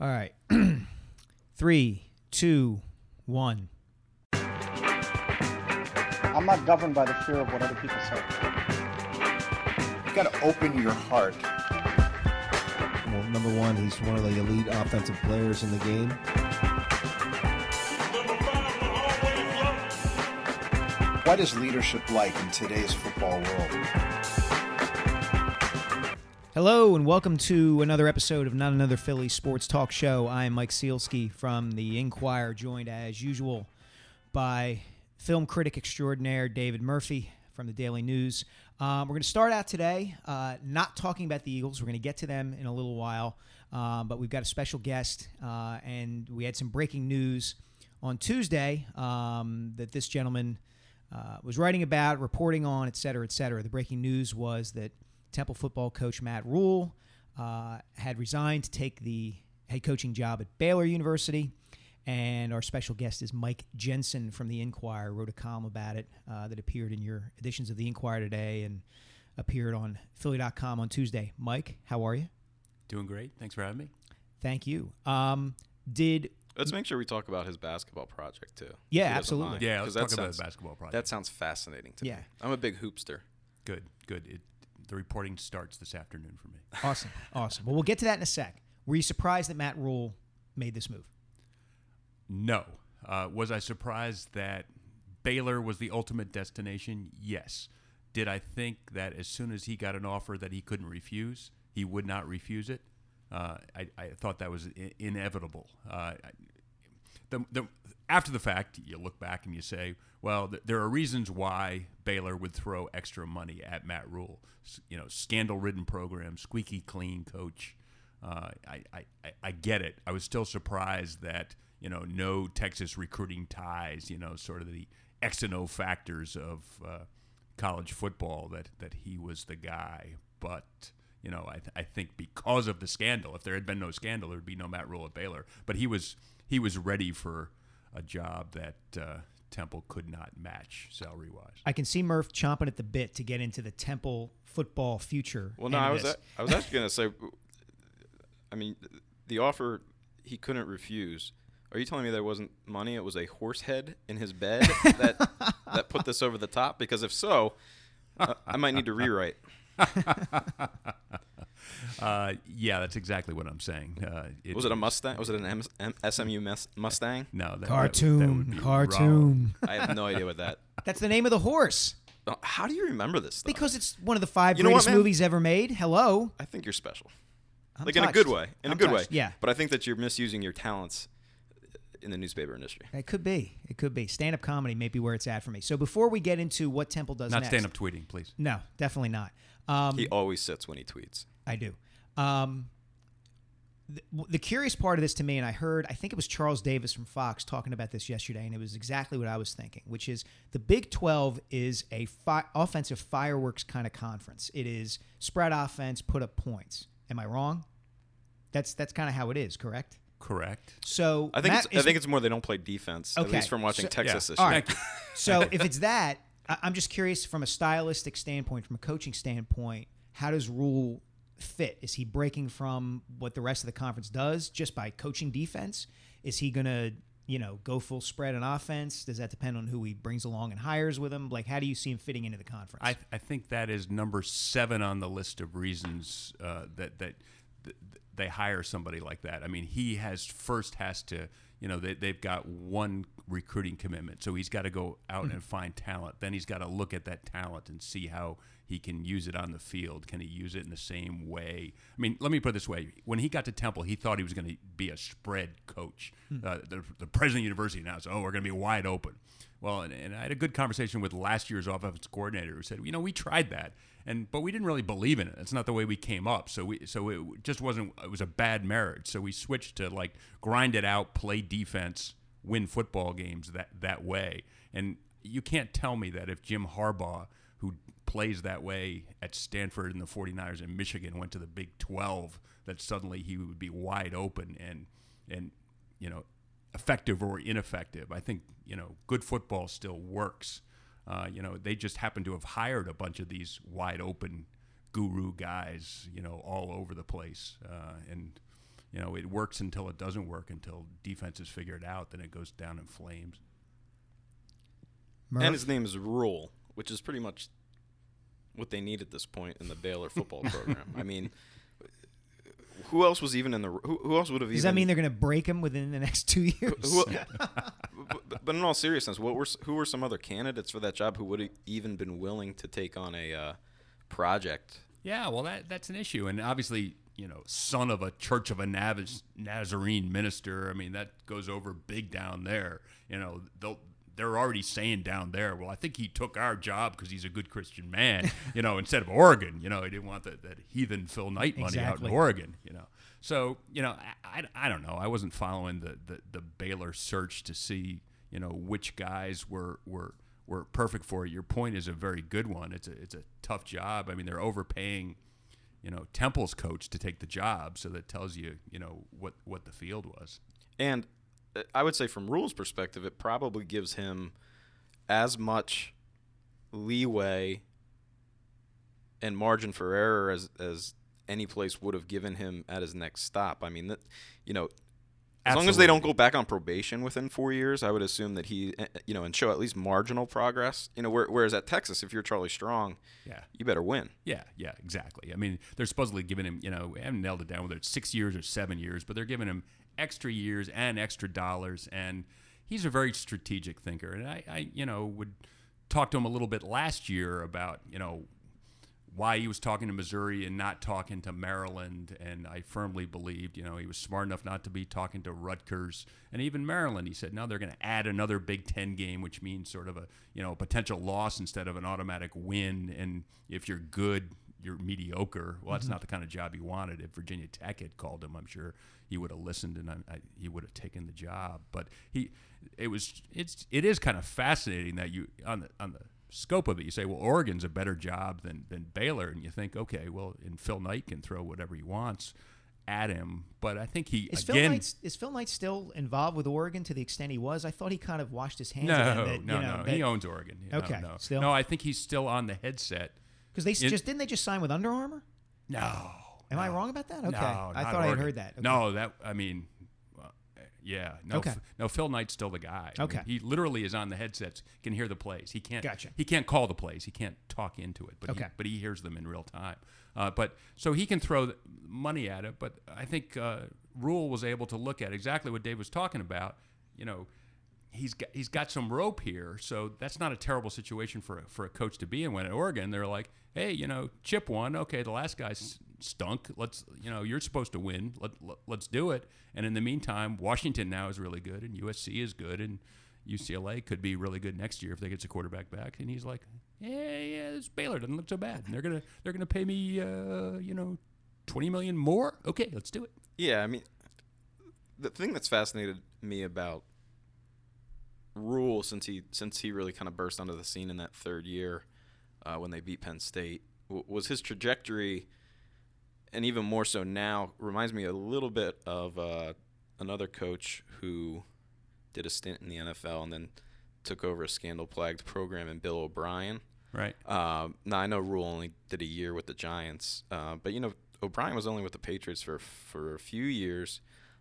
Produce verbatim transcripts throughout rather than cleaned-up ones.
All right. Three, two, one. I'm not governed by the fear of what other people say. You got to open your heart. Well, number one, he's one of the elite offensive players in the game. What is leadership like in today's football world? Hello and welcome to another episode of Not Another Philly Sports Talk Show. I am Mike Sielski from The Inquirer, joined as usual by film critic extraordinaire David Murphy from the Daily News. Um, we're going to start out today uh, not talking about the Eagles. We're going to get to them in a little while, uh, but we've got a special guest, uh, and we had some breaking news on Tuesday um, that this gentleman... Uh, was writing about, reporting on, et cetera, et cetera. The breaking news was that Temple football coach Matt Rhule uh, had resigned to take the head coaching job at Baylor University. And our special guest is Mike Jensen from The Inquirer, wrote a column about it uh, that appeared in your editions of The Inquirer today and appeared on Philly dot com on Tuesday. Mike, how are you? Doing great. Thanks for having me. Thank you. Um, did... Let's make sure we talk about his basketball project, too. Yeah, absolutely. Mind, yeah, let's talk sounds, about his basketball project. That sounds fascinating to yeah. me. I'm a big hoopster. Good, good. It, the reporting starts this afternoon for me. Awesome, awesome. Well, we'll get to that in a sec. Were you surprised that Matt Rhule made this move? No. Uh, was I surprised that Baylor was the ultimate destination? Yes. Did I think that as soon as he got an offer that he couldn't refuse, he would not refuse it? Uh, I, I thought that was I- inevitable. Uh, the, the, after the fact, you look back and you say, well, th- there are reasons why Baylor would throw extra money at Matt Rhule. S- you know, scandal-ridden program, squeaky clean coach. Uh, I, I, I get it. I was still surprised that, you know, no Texas recruiting ties, you know, sort of the X and O factors of uh, college football, that, that he was the guy. But... You know, I, th- I think because of the scandal, if there had been no scandal, there would be no Matt Rhule at Baylor. But he was he was ready for a job that uh, Temple could not match salary-wise. I can see Murph chomping at the bit to get into the Temple football future. Well, no, I was, a, I was actually going to say, I mean, the offer he couldn't refuse. Are you telling me there wasn't money? It was a horse head in his bed that that put this over the top? Because if so, uh, I might need to rewrite. uh, yeah, that's exactly what I'm saying. Uh, it was it a Mustang? Was it an M- M- S M U mes- Mustang? No, that, cartoon. That would, that would cartoon. I have no idea what that. That's the name of the horse. How do you remember this stuff? Because it's one of the five you greatest what, movies ever made. Hello. I think you're special, I'm like touched. in a good way. In I'm a good touched. way. Yeah. But I think that you're misusing your talents in the newspaper industry. It could be. It could be. Stand-up comedy may be where it's at for me. So before we get into what Temple does, not next, stand-up tweeting, please. No, definitely not. Um, he always sits when he tweets. I do. Um, the, the curious part of this to me, and I heard, I think it was Charles Davis from Fox talking about this yesterday, and it was exactly what I was thinking, which is the Big twelve is a fi- offensive fireworks kind of conference. It is spread offense, put up points. Am I wrong? That's that's kind of how it is, correct? Correct. So I think Matt, it's, I think it's more they don't play defense, okay. at least from watching so, Texas yeah. this All year. Right. So if it's that. I'm just curious from a stylistic standpoint, from a coaching standpoint, how does Rhule fit? Is he breaking from what the rest of the conference does just by coaching defense? Is he going to, you know, go full spread on offense? Does that depend on who he brings along and hires with him? Like, how do you see him fitting into the conference? I, I think that is number seven on the list of reasons uh, that, that that they hire somebody like that. I mean, he has first has to – You know, they, they've got one recruiting commitment, so he's got to go out mm-hmm. and find talent. Then he's got to look at that talent and see how he can use it on the field. Can he use it in the same way? I mean, let me put it this way. When he got to Temple, he thought he was going to be a spread coach. Mm-hmm. Uh, the, the president of the university announced, oh, we're going to be wide open. Well, and, and I had a good conversation with last year's offense coordinator who said, you know, we tried that, and but we didn't really believe in it. That's not the way we came up. So we so it just wasn't – it was a bad marriage. So we switched to, like, grind it out, play defense, win football games that, that way. And you can't tell me that if Jim Harbaugh, who plays that way at Stanford and the forty-niners in Michigan, went to the Big twelve, that suddenly he would be wide open and and, you know, effective or ineffective. I think, you know, good football still works. Uh, you know, they just happen to have hired a bunch of these wide open guru guys, you know, all over the place. Uh, and you know, it works until it doesn't work, until defenses figure it out, then it goes down in flames. Murph? And his name is Rhule, which is pretty much what they need at this point in the Baylor football program. I mean, who else was even in the who, who else would have even? Does that mean they're going to break him within the next two years? Who, but, but in all seriousness, what were who were some other candidates for that job who would have even been willing to take on a uh, project? Yeah, well, that that's an issue, and obviously, you know, son of a Church of a Nav- Nazarene minister. I mean, that goes over big down there. You know, they'll. They're already saying down there, well, I think he took our job because he's a good Christian man, you know, instead of Oregon. You know, he didn't want that, that heathen Phil Knight money exactly. out in Oregon, you know. So, you know, I, I, I don't know. I wasn't following the, the, the Baylor search to see, you know, which guys were, were were perfect for it. Your point is a very good one. It's a, it's a tough job. I mean, they're overpaying, you know, Temple's coach to take the job, so that tells you, you know, what, what the field was. And I would say from Rhule's perspective, it probably gives him as much leeway and margin for error as, as any place would have given him at his next stop. I mean, that, you know, as Absolutely. long as they don't go back on probation within four years, I would assume that he, you know, and show at least marginal progress. You know, whereas at Texas, if you're Charlie Strong, yeah, you better win. Yeah, yeah, exactly. I mean, they're supposedly giving him, you know, I haven't nailed it down whether it's six years or seven years, but they're giving him extra years and extra dollars, and he's a very strategic thinker. And I, I, you know, would talk to him a little bit last year about, you know, why he was talking to Missouri and not talking to Maryland, and I firmly believed, you know, he was smart enough not to be talking to Rutgers and even Maryland. He said, no, they're going to add another Big Ten game, which means sort of a, you know, potential loss instead of an automatic win, and if you're good, you're mediocre. Well, that's mm-hmm. not the kind of job he wanted. If Virginia Tech had called him, I'm sure he would have listened, and I, I, he would have taken the job. But he, it was, it's, it is kind of fascinating that you on the on the scope of it, you say, well, Oregon's a better job than than Baylor, and you think, okay, well, and Phil Knight can throw whatever he wants at him. But I think he is again. Phil Knight, is Phil Knight still involved with Oregon to the extent he was? I thought he kind of washed his hands. No, of him that, no, you know, no. That, he owns Oregon. Okay, no, no. Still? no, I think he's still on the headset. Because they it, just didn't they just sign with Under Armour? No. Am no, I wrong about that? Okay, no, I thought Oregon. I had heard that. Okay. No, that I mean, well, yeah, no, okay. F- no. Phil Knight's still the guy. Okay, I mean, he literally is on the headsets, can hear the plays. He can't. Gotcha. He can't call the plays. He can't talk into it. But okay. he, but he hears them in real time. Uh, but so he can throw money at it. But I think uh, Rhule was able to look at exactly what Dave was talking about. You know, he's got, he's got some rope here, so that's not a terrible situation for a, for a coach to be in. When at Oregon, they're like, hey, you know, Chip won. Okay, the last guy stunk. Let's, you know, you're supposed to win. Let, let, let's do it. And in the meantime, Washington now is really good, and U S C is good, and U C L A could be really good next year if they get a quarterback back. And he's like, yeah, yeah, this Baylor doesn't look so bad. And they're gonna they're gonna pay me, uh, you know, twenty million dollars more. Okay, let's do it. Yeah, I mean, the thing that's fascinated me about Rhule since he since he really kind of burst onto the scene in that third year uh, when they beat Penn State w- was his trajectory, and even more so now, reminds me a little bit of uh, another coach who did a stint in the N F L and then took over a scandal-plagued program in Bill O'Brien. Right. Uh, now, I know Rhule only did a year with the Giants, uh, but, you know, O'Brien was only with the Patriots for for a few years.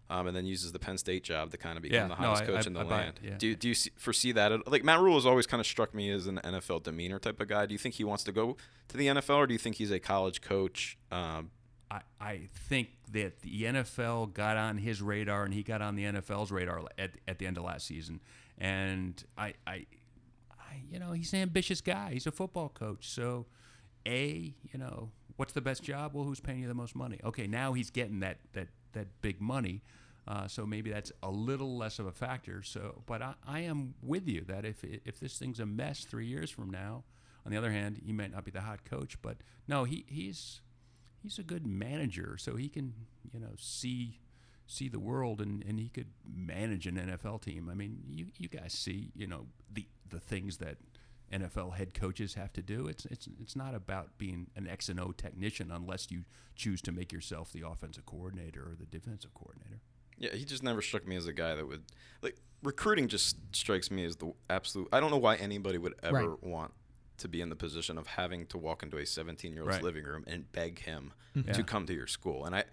Um, and then uses the Penn State job to kind of become yeah, the hottest no, I, coach I, in the I land. Buy it, yeah. Do do you see, foresee that? At, like, Matt Rhule has always kind of struck me as an N F L demeanor type of guy. Do you think he wants to go to the N F L, or do you think he's a college coach? Um, I, I think that the N F L got on his radar, and he got on the N F L's radar at at the end of last season. And I I, I you know, he's an ambitious guy. He's a football coach, so a you know what's the best job? Well, who's paying you the most money? Okay, now he's getting that that. that big money, uh, so maybe that's a little less of a factor. So, but I, I am with you that if if this thing's a mess three years from now, on the other hand, he might not be the hot coach, but no, he he's he's a good manager, so he can you know see see the world, and, and he could manage an N F L team. I mean, you, you guys see you know the the things that N F L head coaches have to do. It's it's it's not about being an X and O technician unless you choose to make yourself the offensive coordinator or the defensive coordinator. Yeah, he just never struck me as a guy that would like recruiting. Just strikes me as the absolute. I don't know why anybody would ever right. want to be in the position of having to walk into a seventeen-year-old's right. living room and beg him yeah. to come to your school. And I,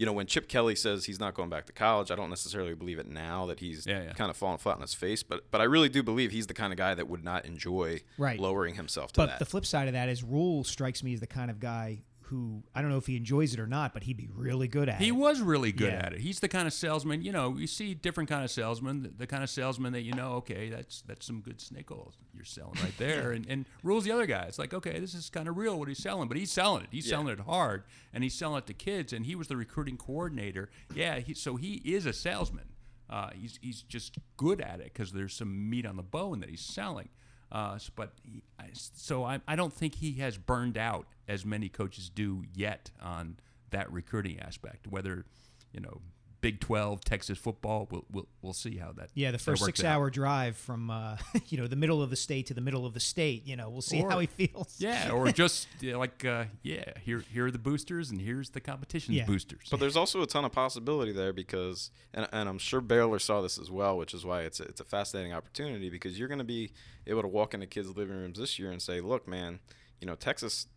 you know, when Chip Kelly says he's not going back to college, I don't necessarily believe it now that he's yeah, yeah. kind of fallen flat on his face. But but I really do believe he's the kind of guy that would not enjoy right. lowering himself to but that. But the flip side of that is Rhule strikes me as the kind of guy who, I don't know if he enjoys it or not, but he'd be really good at he it. He was really good yeah. at it. He's the kind of salesman, you know, you see different kind of salesman, the, the kind of salesman that, you know, okay, that's that's some good snake oil you're selling right there. and and Rhule's the other guy. It's like, okay, this is kind of real what he's selling, but he's selling it. He's yeah. selling it hard, and he's selling it to kids, and he was the recruiting coordinator. Yeah, he, so he is a salesman. Uh, he's, he's just good at it because there's some meat on the bone that he's selling. Uh, but he, I, so I, I don't think he has burned out as many coaches do yet on that recruiting aspect. Whether, you know, Big twelve, Texas football, we'll we'll, we'll see how that. Yeah, the first six-hour drive from uh, you know, the middle of the state to the middle of the state. You know, we'll see or, how he feels. Yeah, or just you know, like uh, yeah, here here are the boosters and here's the competition's yeah. boosters. But there's also a ton of possibility there because, and and I'm sure Baylor saw this as well, which is why it's a, it's a fascinating opportunity because you're going to be able to walk into kids' living rooms this year and say, look, man, you know, Texas,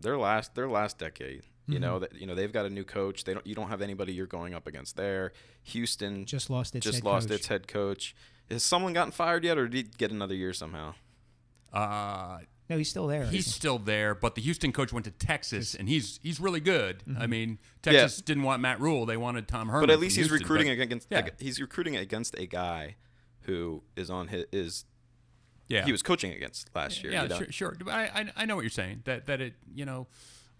their last their last decade. You know that you know they've got a new coach. They don't. You don't have anybody you're going up against there. Houston just lost its just head lost coach. its head coach. Has someone gotten fired yet, or did he get another year somehow? Uh no, he's still there. He's still there, but the Houston coach went to Texas, and he's he's really good. Mm-hmm. I mean, Texas yeah. didn't want Matt Rhule; they wanted Tom Herman. But at least he's Houston, recruiting but, against. Yeah. he's recruiting against a guy who is on his is. Yeah. he was coaching against last year. Yeah, you know? sure, sure. I I know what you're saying. That that it you know.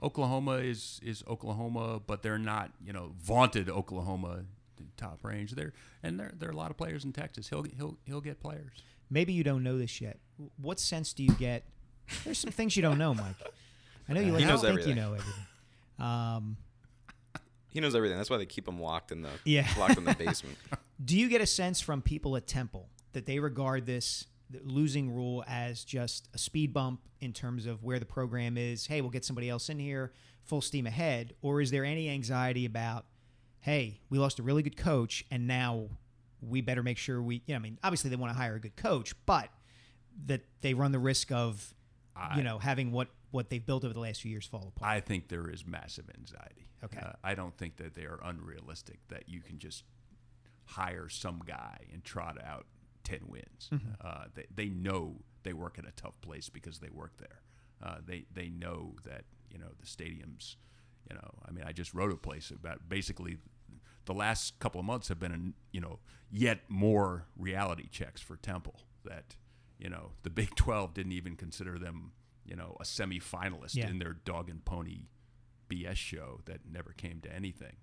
Oklahoma is is Oklahoma, but they're not, you know, vaunted Oklahoma top range there. And there there are a lot of players in Texas. He'll he'll he'll get players. Maybe you don't know this yet. What sense do you get? There's some things you don't know, Mike. I know you like. I don't everything. think you know everything. Um, he knows everything. That's why they keep him locked in the yeah. locked in the basement. Do you get a sense from people at Temple that they regard this? The losing Rhule as just a speed bump in terms of where the program is? Hey, we'll get somebody else in here, full steam ahead. Or is there any anxiety about, hey, we lost a really good coach and now we better make sure we, you know, I mean, obviously they want to hire a good coach, but that they run the risk of, I, you know, having what, what they've built over the last few years fall apart? I think there is massive anxiety. Okay. Uh, I don't think that they are unrealistic that you can just hire some guy and trot out ten wins. Mm-hmm. Uh, they, they know they work in a tough place because they work there. Uh, they they know that, you know, the stadiums, you know, I mean, I just wrote a place about basically the last couple of months have been, you know, yet more reality checks for Temple that, you know, the Big twelve didn't even consider them, you know, a semifinalist yeah. in their dog and pony B S show that never came to anything.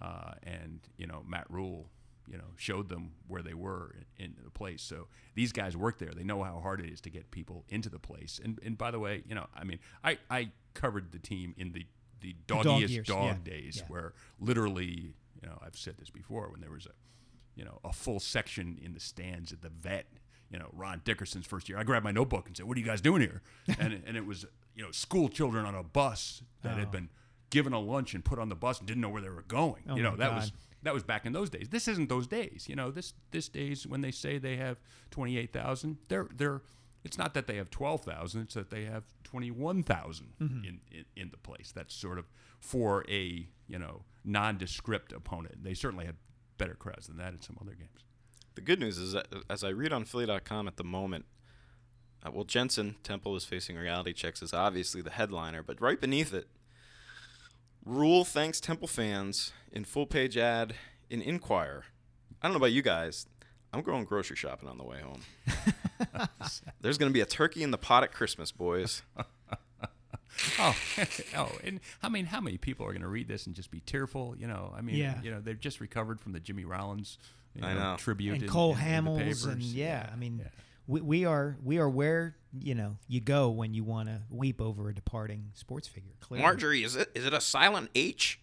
Uh, and, you know, Matt Rhule, you know, showed them where they were in, in the place. So these guys work there. They know how hard it is to get people into the place. And and by the way, you know, I mean, I, I covered the team in the, the doggiest dog, dog yeah. days yeah. where literally, you know, I've said this before, when there was a, you know, a full section in the stands at the Vet, you know, Ron Dickerson's first year, I grabbed my notebook and said, what are you guys doing here? and and it was, you know, school children on a bus that oh. had been given a lunch and put on the bus and didn't know where they were going. Oh you know, that God. was... That was back in those days. This isn't those days, you know. This this days when they say they have twenty-eight thousand, they're they're. It's not that they have twelve thousand; it's that they have twenty-one thousand mm-hmm. in, in in the place. That's sort of for a you know nondescript opponent. They certainly had better crowds than that in some other games. The good news is that as I read on Philly dot com at the moment, uh, well, Jensen Temple is facing reality checks is obviously the headliner, but right beneath it. Rhule thanks Temple fans in full-page ad in Inquirer. I don't know about you guys. I'm going grocery shopping on the way home. There's going to be a turkey in the pot at Christmas, boys. oh, oh, and I mean, how many people are going to read this and just be tearful? You know, I mean, yeah. you know, they've just recovered from the Jimmy Rollins you know, I know. tribute and in, Cole in, Hamels, in and yeah, yeah, I mean, yeah. we we are we are where. You know, you go when you want to weep over a departing sports figure. Clearly. Marjorie, is it is it a silent H?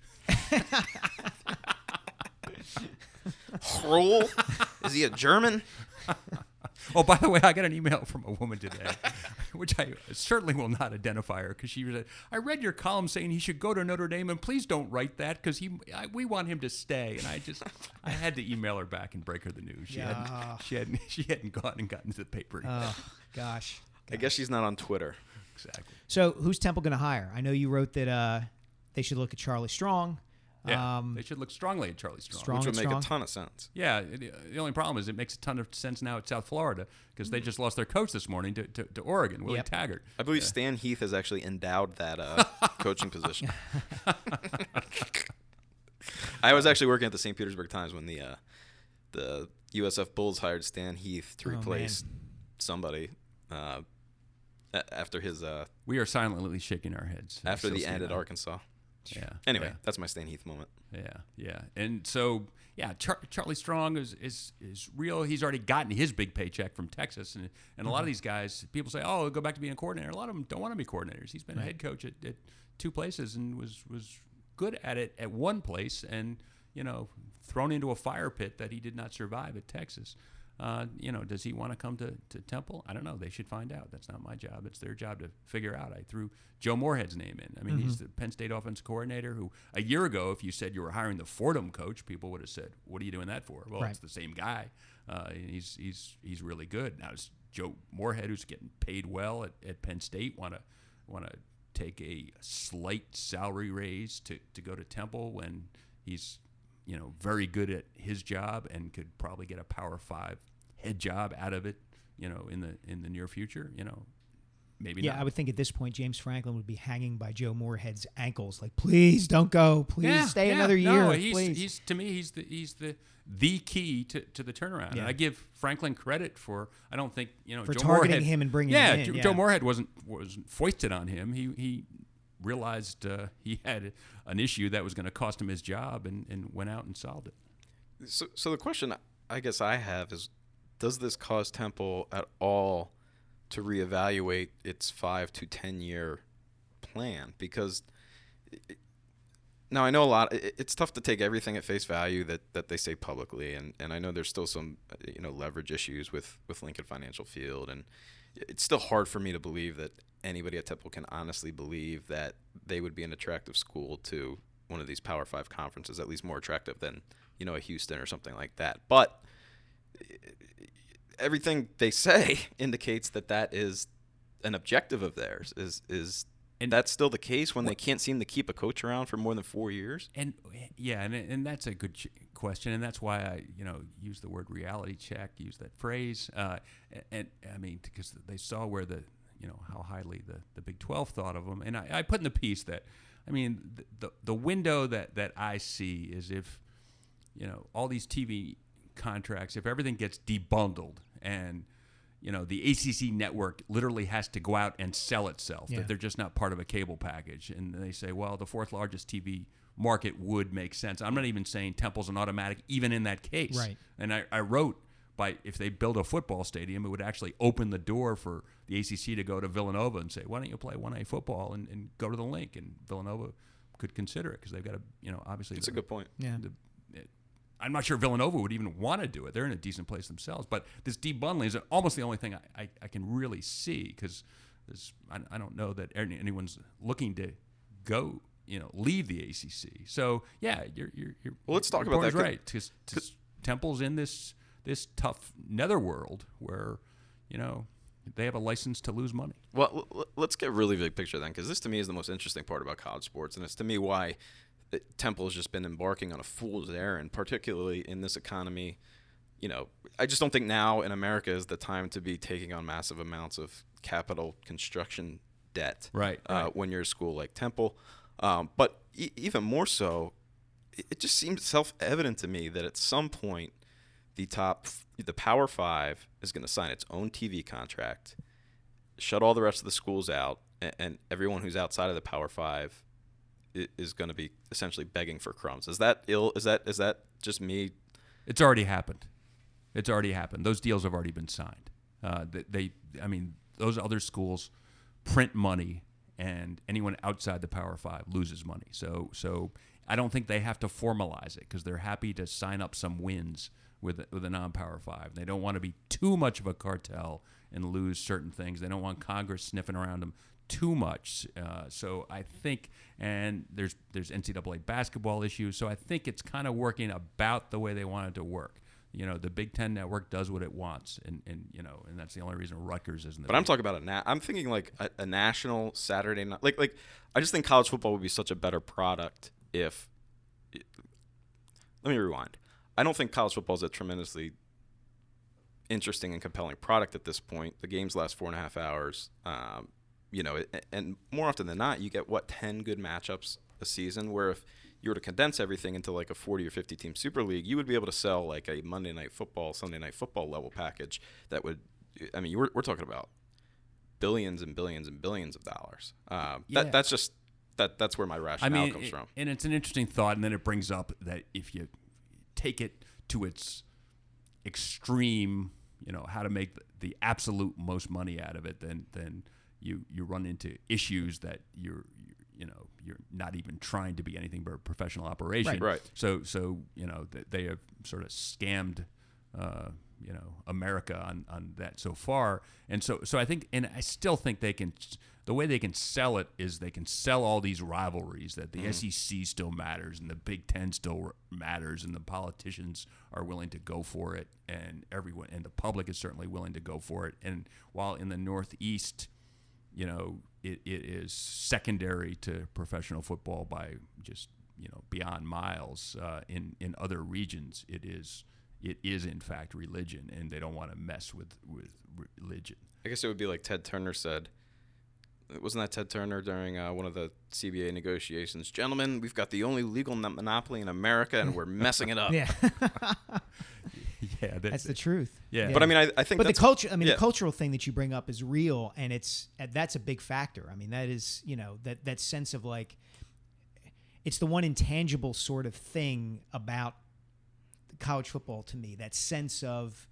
Rhule? Is he a German? Oh, by the way, I got an email from a woman today, which I certainly will not identify her because she said, I read your column saying he should go to Notre Dame, and please don't write that because he, I, we want him to stay. And I just, I had to email her back and break her the news. She, yeah. hadn't, she, hadn't, she hadn't gone and gotten to the paper yet. Oh, gosh. gosh. I guess she's not on Twitter. Exactly. So who's Temple going to hire? I know you wrote that uh, they should look at Charlie Strong. Yeah, um, they should look strongly at Charlie Strong. Strong which would make strong. a ton of sense. Yeah, it, the only problem is it makes a ton of sense now at South Florida because they just lost their coach this morning to, to, to Oregon, Willie yep. Taggart. I believe yeah. Stan Heath has actually endowed that uh, coaching position. I was actually working at the Saint Petersburg Times when the uh, the U S F Bulls hired Stan Heath to replace oh, somebody uh, after his... Uh, we are silently shaking our heads. After the end at Arkansas. Yeah. Anyway, yeah. that's my Stan Heath moment. Yeah, yeah. And so, yeah, Char- Charlie Strong is, is is real. He's already gotten his big paycheck from Texas. And, and mm-hmm. a lot of these guys, people say, oh, go back to being a coordinator. A lot of them don't want to be coordinators. He's been right. a head coach at, at two places and was, was good at it at one place and, you know, thrown into a fire pit that he did not survive at Texas. Uh, you know, does he want to come to, to Temple? I don't know. They should find out. That's not my job. It's their job to figure out. I threw Joe Moorhead's name in. I mean, mm-hmm. he's the Penn State offensive coordinator who a year ago, if you said you were hiring the Fordham coach, people would have said, what are you doing that for? Well, right. it's the same guy. Uh, he's he's he's really good. Now it's Joe Moorhead who's getting paid well at, at Penn State, want to want to take a slight salary raise to, to go to Temple when he's you know, very good at his job and could probably get a Power Five head job out of it, you know, in the in the near future, you know, maybe yeah, not. Yeah, I would think at this point, James Franklin would be hanging by Joe Moorhead's ankles, like, please don't go, please yeah, stay yeah, another year, no, he's, please. He's, to me, he's the he's the the key to, to the turnaround. Yeah. And I give Franklin credit for, I don't think, you know, for Joe targeting Moorhead, him and bringing yeah, him in. Joe, yeah, Joe Moorhead wasn't, wasn't foisted on him. He, he, realized uh, he had an issue that was going to cost him his job and, and went out and solved it. So so the question I guess I have is, does this cause Temple at all to reevaluate its five to ten year plan? Because it, now I know a lot. It, it's tough to take everything at face value that, that they say publicly, and, and I know there's still some you know leverage issues with, with Lincoln Financial Field, and it's still hard for me to believe that anybody at Temple can honestly believe that they would be an attractive school to one of these Power Five conferences, at least more attractive than, you know, a Houston or something like that. But everything they say indicates that that is an objective of theirs. Is is and that's still the case when well, they can't seem to keep a coach around for more than four years? And yeah, and and that's a good ch- question, and that's why I, you know, use the word reality check, use that phrase, uh, and, and I mean because they saw where the you know, how highly the, the Big twelve thought of them. And I, I put in the piece that, I mean, the, the the window that that I see is if, you know, all these T V contracts, if everything gets debundled and, you know, the A C C network literally has to go out and sell itself, yeah. that they're just not part of a cable package. And they say, well, the fourth largest T V market would make sense. I'm not even saying Temple's an automatic, even in that case. Right. And I, I wrote, by if they build a football stadium, it would actually open the door for the A C C to go to Villanova and say, why don't you play one A football and, and go to the link? And Villanova could consider it because they've got to, you know, obviously. That's the, a good point. Yeah. The, it, I'm not sure Villanova would even want to do it. They're in a decent place themselves. But this debundling is almost the only thing I, I, I can really see because I, I don't know that any, anyone's looking to go, you know, leave the A C C. So, yeah, you're. you're, you're well, let's talk about that. Right. Cause, cause, Temple's in this. this tough netherworld where, you know, they have a license to lose money. Well, let's get really big picture then, because this to me is the most interesting part about college sports, and it's to me why Temple has just been embarking on a fool's errand, particularly in this economy. You know, I just don't think now in America is the time to be taking on massive amounts of capital construction debt right, uh, right. when you're a school like Temple. Um, but e- even more so, it just seems self-evident to me that at some point, The top, the Power Five is going to sign its own T V contract, shut all the rest of the schools out, and, and everyone who's outside of the Power Five is, is going to be essentially begging for crumbs. Is that ill? Is that is that just me? It's already happened. It's already happened. Those deals have already been signed. Uh, they, they, I mean, those other schools print money, and anyone outside the Power Five loses money. So, so I don't think they have to formalize it because they're happy to sign up some wins with with a non-Power Five. They don't want to be too much of a cartel and lose certain things. They don't want Congress sniffing around them too much. Uh, so I think, and there's there's N C double A basketball issues, so I think it's kind of working about the way they want it to work. You know, the Big Ten network does what it wants, and, and you know, and that's the only reason Rutgers isn't the But I'm talking about a na- I'm thinking like a, a national Saturday night. Like, like I just think college football would be such a better product if let me rewind. I don't think college football is a tremendously interesting and compelling product at this point. The games last four and a half hours. Um, you know, and more often than not, you get, what, ten good matchups a season, where if you were to condense everything into like a forty or fifty team super league, you would be able to sell like a Monday Night Football, Sunday Night Football level package that would, I mean, we're, we're talking about billions and billions and billions of dollars. Um, yeah. that, that's just, that that's where my rationale I mean, comes it, from. And it's an interesting thought. And then it brings up that if you take it to its extreme, you know, how to make the absolute most money out of it, then, then you, you run into issues that you're, you're you know, you're not even trying to be anything but a professional operation. Right, right. So, so you know, th- they have sort of scammed, uh, you know, America on, on that so far. And so, so I think, and I still think they can, the way they can sell it is they can sell all these rivalries that the mm. S E C still matters and the Big Ten still matters and the politicians are willing to go for it and everyone, and the public is certainly willing to go for it. And while in the Northeast, you know, it, it is secondary to professional football by just, you know, beyond miles. Uh, in, in other regions, it is it is in fact religion, and they don't want to mess with, with religion. I guess it would be like Ted Turner said. Wasn't that Ted Turner during uh, one of the C B A negotiations? Gentlemen, we've got the only legal monopoly in America, and we're messing it up. Yeah. Yeah, that's, that's the truth. Yeah. yeah, but I mean, I, I think. But that's, the culture, I mean, yeah. the cultural thing that you bring up is real, and it's that's a big factor. I mean, that is, you know, that that sense of like, it's the one intangible sort of thing about college football to me. That sense of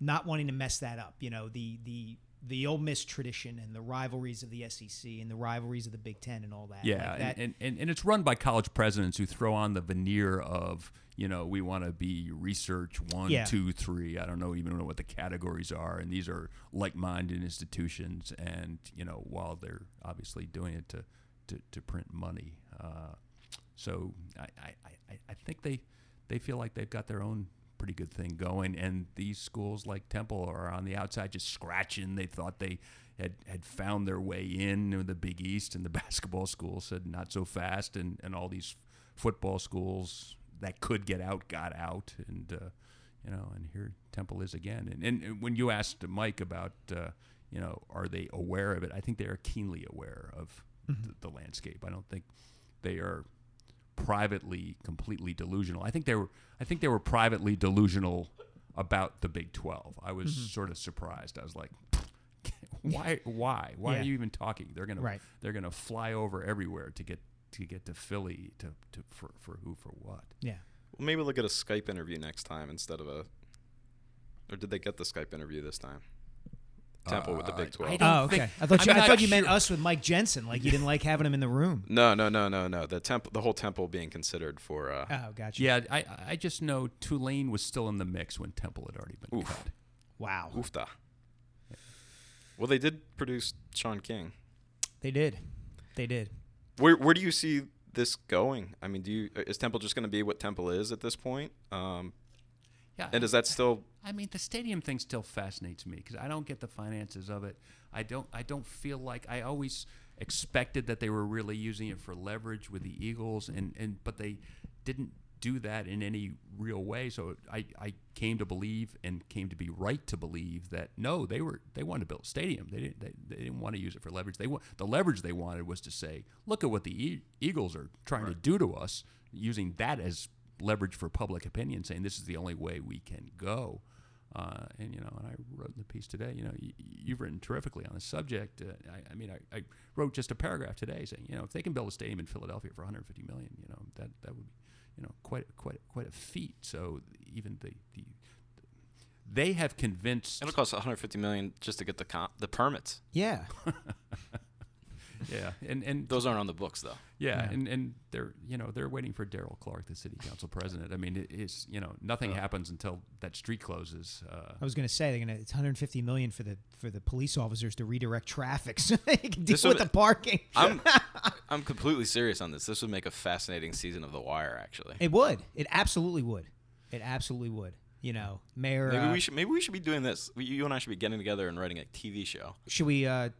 not wanting to mess that up. You know, the the the Ole Miss tradition and the rivalries of the S E C and the rivalries of the Big Ten and all that. Yeah, like that, and, and and it's run by college presidents who throw on the veneer of, you know, we want to be research one, yeah. two, three. I don't know even know what the categories are. And these are like-minded institutions. And, you know, while they're obviously doing it to, to, to print money. Uh, so I, I, I think they, they feel like they've got their own pretty good thing going. And these schools like Temple are on the outside just scratching. They thought they had, had found their way in with the Big East, and the basketball school said not so fast. And, and all these football schools that could get out, got out, and uh, you know, and here Temple is again. And, and, and when you asked Mike about, uh, you know, are they aware of it? I think they are keenly aware of mm-hmm. the, the landscape. I don't think they are privately completely delusional. I think they were. I think they were privately delusional about the Big twelve. I was mm-hmm. sort of surprised. I was like, why? Why? Why yeah. are you even talking? They're gonna. Right. They're gonna fly over everywhere to get. to get to Philly to, to for, for who, for what. Yeah. Well, maybe look at a Skype interview next time instead of a, or did they get the Skype interview this time? Temple uh, with the Big twelve. Oh, okay. Think, I thought you, I thought you sure. meant us with Mike Jensen, like you didn't like having him in the room. No, no, no, no, no. The Temple, the whole Temple being considered for. Uh, oh, gotcha. Yeah, I I just know Tulane was still in the mix when Temple had already been Oof. cut. Wow. Oofta. Yeah. Well, they did produce Sean King. They did. They did. Where where do you see this going? I mean, do you is Temple just going to be what Temple is at this point? Um, yeah, and is that still? I mean, the stadium thing still fascinates me because I don't get the finances of it. I don't. I don't feel like I always expected that they were really using it for leverage with the Eagles, and, and but they didn't do that in any real way. So I, I came to believe and came to be right to believe that no, they were they wanted to build a stadium. They didn't they, they didn't want to use it for leverage. They wa- the leverage they wanted was to say, look at what the e- Eagles are trying right. to do to us, using that as leverage for public opinion, saying this is the only way we can go. Uh, and you know, and I wrote in the piece today. You know, you, you've written terrifically on the subject. Uh, I, I mean, I, I wrote just a paragraph today saying, you know, if they can build a stadium in Philadelphia for one hundred fifty million dollars, you know, that that would be. You know, quite quite quite a feat. So even the, the, the they have convinced. It'll cost one hundred fifty million dollars just to get the com- the permits. Yeah, yeah, and and those aren't on the books though. Yeah, yeah. and and they're you know they're waiting for Darryl Clark, the city council president. I mean, it is you know nothing uh, happens until that street closes. Uh, I was going to say they're going to it's one hundred fifty million dollars for the for the police officers to redirect traffic so they can deal with the parking. I'm, I'm completely serious on this. This would make a fascinating season of The Wire, actually. It would. It absolutely would. It absolutely would. You know, Mayor. Maybe uh, we should. Maybe we should be doing this. We, you and I should be getting together and writing a T V show. Should we uh, uh,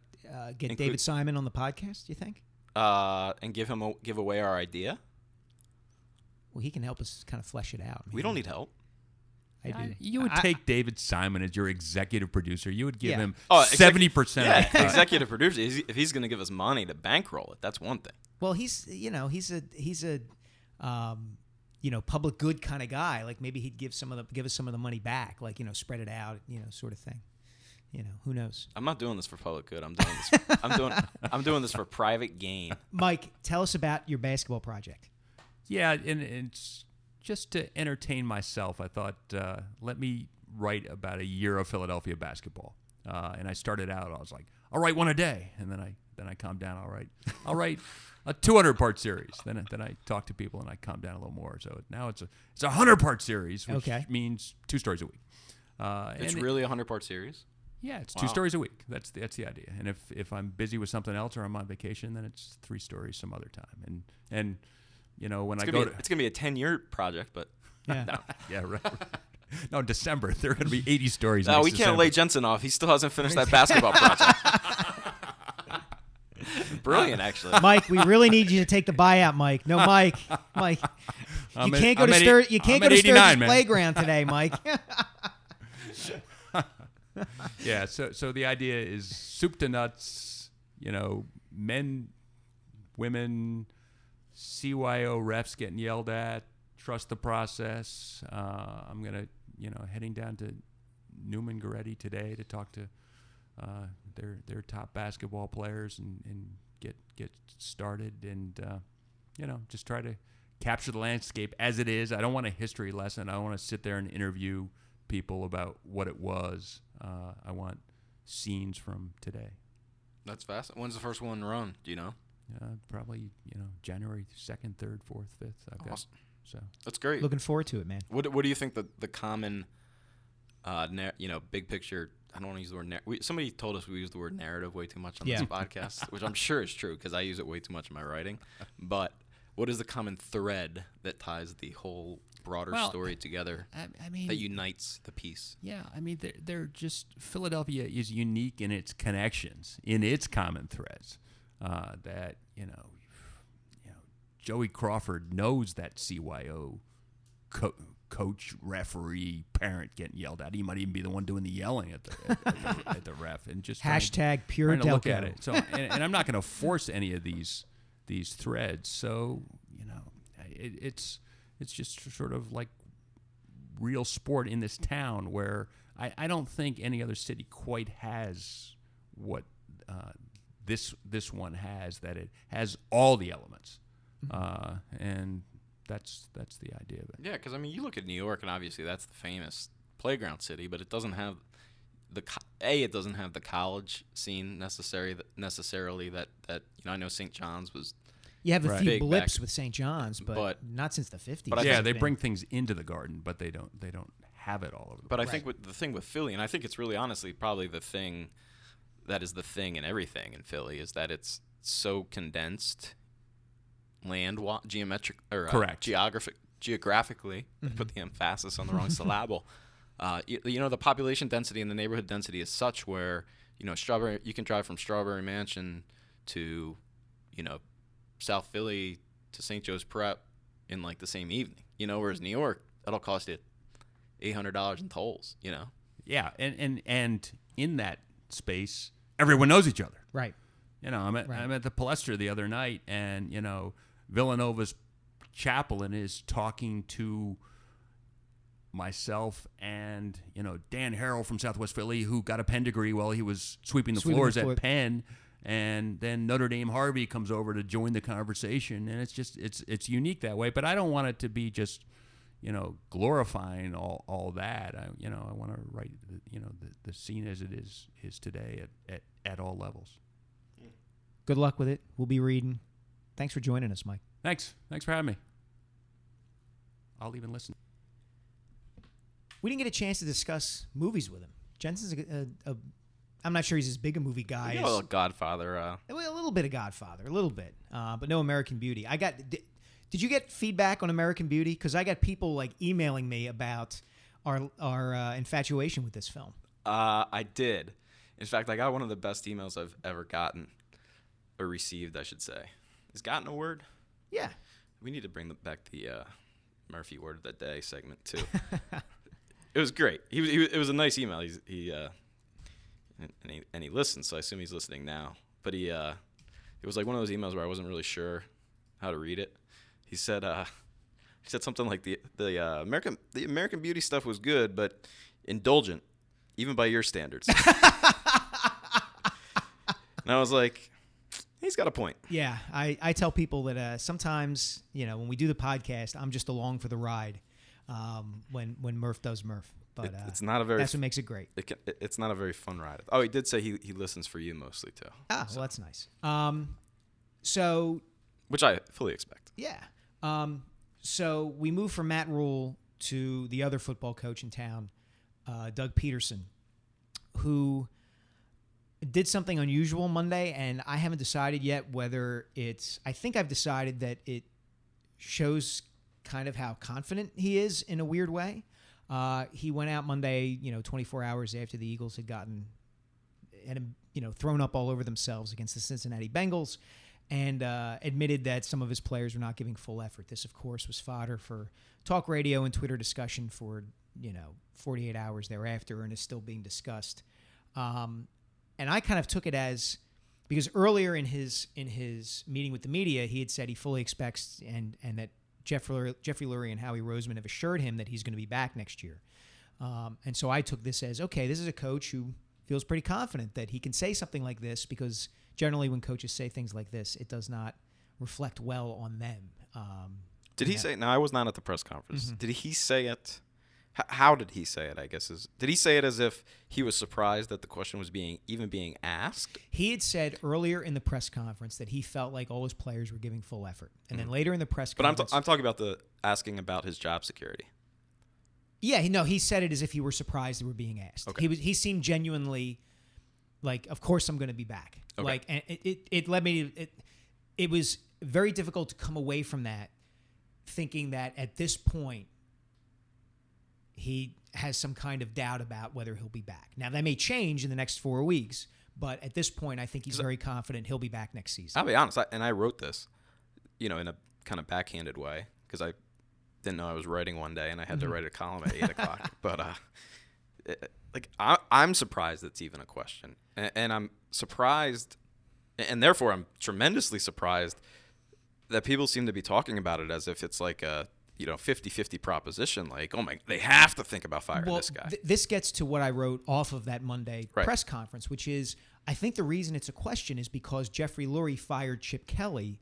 get Inclu- David Simon on the podcast? Do you think? Uh, and give him a, give away our idea. well, he can help us kind of flesh it out. Man. We don't need help. I do. I, you would I, take I, David Simon as your executive producer. You would give yeah. him oh, seventy exec- percent. Yeah, of the executive producer. If he's going to give us money to bankroll it, that's one thing. Well, he's you know he's a he's a um, you know public good kind of guy. Like maybe he'd give some of the give us some of the money back. Like you know spread it out. You know sort of thing. You know, who knows? I'm not doing this for public good. I'm doing this. For, I'm doing. I'm doing this for private gain. Mike, tell us about your basketball project. Yeah, and, and just to entertain myself, I thought uh, let me write about a year of Philadelphia basketball. Uh, and I started out. I was like, I'll write one a day, and then I then I calmed down. I'll write. I'll write a two hundred part series. Then then I talk to people and I calm down a little more. So now it's a it's a one hundred part series, which okay. means two stories a week. Uh, it's and really a one hundred part series. Yeah, it's wow. two stories a week. That's the, that's the idea. And if, if I'm busy with something else or I'm on vacation, then it's three stories some other time. And and you know when it's I go, a, to, it's gonna be a ten year project, but yeah, no. yeah, right. right. No, December there are gonna be eighty stories. No, we December. Can't lay Jensen off. He still hasn't finished that basketball project. Brilliant, actually. Mike, we really need you to take the buyout, Mike. No, Mike, Mike, you I'm can't at, go to Stur- you can't I'm go to Sturgis Playground today, Mike. yeah, so so the idea is soup to nuts, you know, men, women, C Y O refs getting yelled at, trust the process. Uh, I'm going to, you know, heading down to Newman Goretti today to talk to uh, their their top basketball players and, and get, get started and, uh, you know, just try to capture the landscape as it is. I don't want a history lesson. I want to sit there and interview people about what it was. Uh, I want scenes from today. That's fast. When's the first one run? Do you know? Uh, probably you know January second, third, fourth, fifth. I've got awesome. So that's great. Looking forward to it, man. What What do you think the the common, uh, nar- you know, big picture? I don't want to use the word. Nar- we, somebody told us we use the word narrative way too much on yeah. this podcast, which I'm sure is true because I use it way too much in my writing. But what is the common thread that ties the whole broader well, story together I, I mean, that unites the piece? Yeah, I mean, they're, they're just, Philadelphia is unique in its connections, in its common threads, uh, that, you know, you know, Joey Crawford knows that C Y O co- coach, referee, parent getting yelled at. He might even be the one doing the yelling at the, at, at the, at the ref. And just hashtag pure Delco. Look at it. So, and, and I'm not going to force any of these, these threads. So, you know, it, it's... It's just sort of like real sport in this town where I, I don't think any other city quite has what uh, this this one has, that it has all the elements. Mm-hmm. Uh, and that's that's the idea of it. Yeah, because, I mean, you look at New York, and obviously that's the famous playground city, but it doesn't have the co- – A, it doesn't have the college scene necessary that necessarily that, that – you know, I know Saint John's was – You have a right. few Big blips back. With Saint John's, but, but not since the fifties. But yeah, they bring things into the garden, but they don't they don't have it all over the but place. But I think with the thing with Philly, and I think it's really honestly probably the thing that is the thing in everything in Philly, is that it's so condensed land wa- geometric or uh, Correct. Geographic, geographically. Mm-hmm. I put the emphasis on the wrong syllable. Uh, you, you know, the population density and the neighborhood density is such where, you know, Strawberry you can drive from Strawberry Mansion to, you know, South Philly to Saint Joe's Prep in like the same evening, you know, whereas New York, that'll cost you eight hundred dollars in tolls, you know? Yeah. And, and, and in that space, everyone knows each other. Right. You know, I'm at, right. I'm at the Palestra the other night and, you know, Villanova's chaplain is talking to myself and, you know, Dan Harrell from Southwest Philly, who got a Penn degree while he was sweeping the sweeping floors the floor. At Penn. And then Notre Dame Harvey comes over to join the conversation, and it's just it's it's unique that way. But I don't want it to be just, you know, glorifying all, all that. I you know I want to write the, you know the, the scene as it is is today at, at at all levels. Good luck with it. We'll be reading. Thanks for joining us, Mike. Thanks. Thanks for having me. I'll even listen. We didn't get a chance to discuss movies with him. Jensen's a. a, a I'm not sure he's as big a movie guy. You know, a little Godfather. Uh. A little bit of Godfather, a little bit, uh, but no American Beauty. I got. Did, did you get feedback on American Beauty? Because I got people like emailing me about our our uh, infatuation with this film. Uh, I did. In fact, I got one of the best emails I've ever gotten or received. I should say. Is "gotten" a word? Yeah. We need to bring back the uh, Murphy word of the day segment too. It was great. He was, he was. It was a nice email. He's, he uh, and, and he and he listens, so I assume he's listening now. But he uh, it was like one of those emails where I wasn't really sure how to read it. He said uh, he said something like the the uh, American the American Beauty stuff was good, but indulgent, even by your standards. And I was like, he's got a point. Yeah, I, I tell people that uh, sometimes, you know, when we do the podcast, I'm just along for the ride. Um, when when Murph does Murph, but it, it's not a very. Uh, that's what makes it great. It can, it, it's not a very fun ride. Oh, he did say he, he listens for you mostly too. Ah, so. Well, that's nice. Um, so, which I fully expect. Yeah. Um, so we move from Matt Rhule to the other football coach in town, uh, Doug Pederson, who did something unusual Monday, and I haven't decided yet whether it's. I think I've decided that it shows kind of how confident he is in a weird way. Uh, he went out Monday, you know, twenty-four hours after the Eagles had gotten, and you know, thrown up all over themselves against the Cincinnati Bengals, and uh, admitted that some of his players were not giving full effort. This, of course, was fodder for talk radio and Twitter discussion for, you know, forty-eight hours thereafter, and is still being discussed. Um, and I kind of took it as, because earlier in his in his meeting with the media, he had said he fully expects and and that Jeffrey, Jeffrey Lurie and Howie Roseman have assured him that he's going to be back next year. Um, and so I took this as, okay, this is a coach who feels pretty confident that he can say something like this, because generally when coaches say things like this, it does not reflect well on them. Um, did he know. say – no, I was not at the press conference. Mm-hmm. Did he say it – how did he say it, I guess? Is, did he say it as if he was surprised that the question was being even being asked? He had said earlier in the press conference that he felt like all his players were giving full effort. And mm-hmm. then later in the press conference... But I'm, t- I'm talking about the asking about his job security. Yeah, no, he said it as if he were surprised they were being asked. Okay. He was, he seemed genuinely like, of course I'm going to be back. Okay. Like, and it, it, it led me to... It, it was very difficult to come away from that thinking that at this point, he has some kind of doubt about whether he'll be back. Now, that may change in the next four weeks, but at this point, I think he's very confident he'll be back next season. I'll be honest, I, and I wrote this, you know, in a kind of backhanded way, because I didn't know I was writing one day, and I had mm-hmm. to write a column at eight o'clock. But, uh, it, like, I, I'm surprised it's even a question. And, and I'm surprised, and therefore I'm tremendously surprised that people seem to be talking about it as if it's like a, you know, fifty-fifty proposition, like, oh my, they have to think about firing well, this guy. Th- this gets to what I wrote off of that Monday right. press conference, which is, I think the reason it's a question is because Jeffrey Lurie fired Chip Kelly,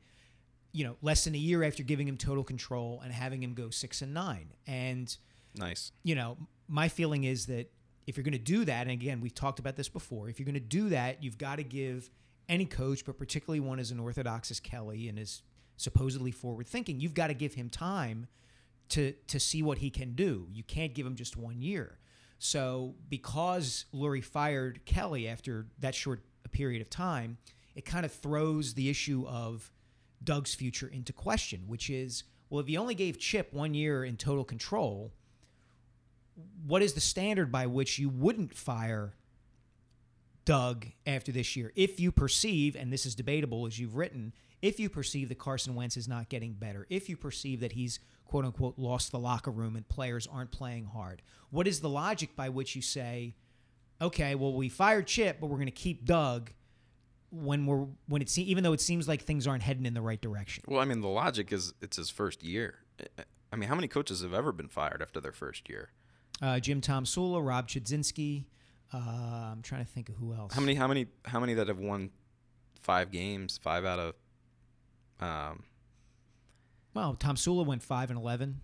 you know, less than a year after giving him total control and having him go six and nine. And, nice. you know, my feeling is that if you're going to do that, and again, we've talked about this before, if you're going to do that, you've got to give any coach, but particularly one as unorthodox as Kelly and is supposedly forward thinking, you've got to give him time to to see what he can do. You can't give him just one year. So because Lurie fired Kelly after that short a period of time, it kind of throws the issue of Doug's future into question, which is, well, if he only gave Chip one year in total control, what is the standard by which you wouldn't fire Doug after this year? If you perceive, and this is debatable as you've written, if you perceive that Carson Wentz is not getting better, if you perceive that he's quote-unquote lost the locker room and players aren't playing hard, what is the logic by which you say, okay, well, we fired Chip, but we're going to keep Doug when we're when it se- even though it seems like things aren't heading in the right direction? Well, I mean, the logic is it's his first year. I mean, how many coaches have ever been fired after their first year? Uh, Jim Tomsula, Rob Chudzinski. Uh, I'm trying to think of who else. How many? How many? How many that have won five games? Five out of. Um, Well, Tomsula went five and eleven.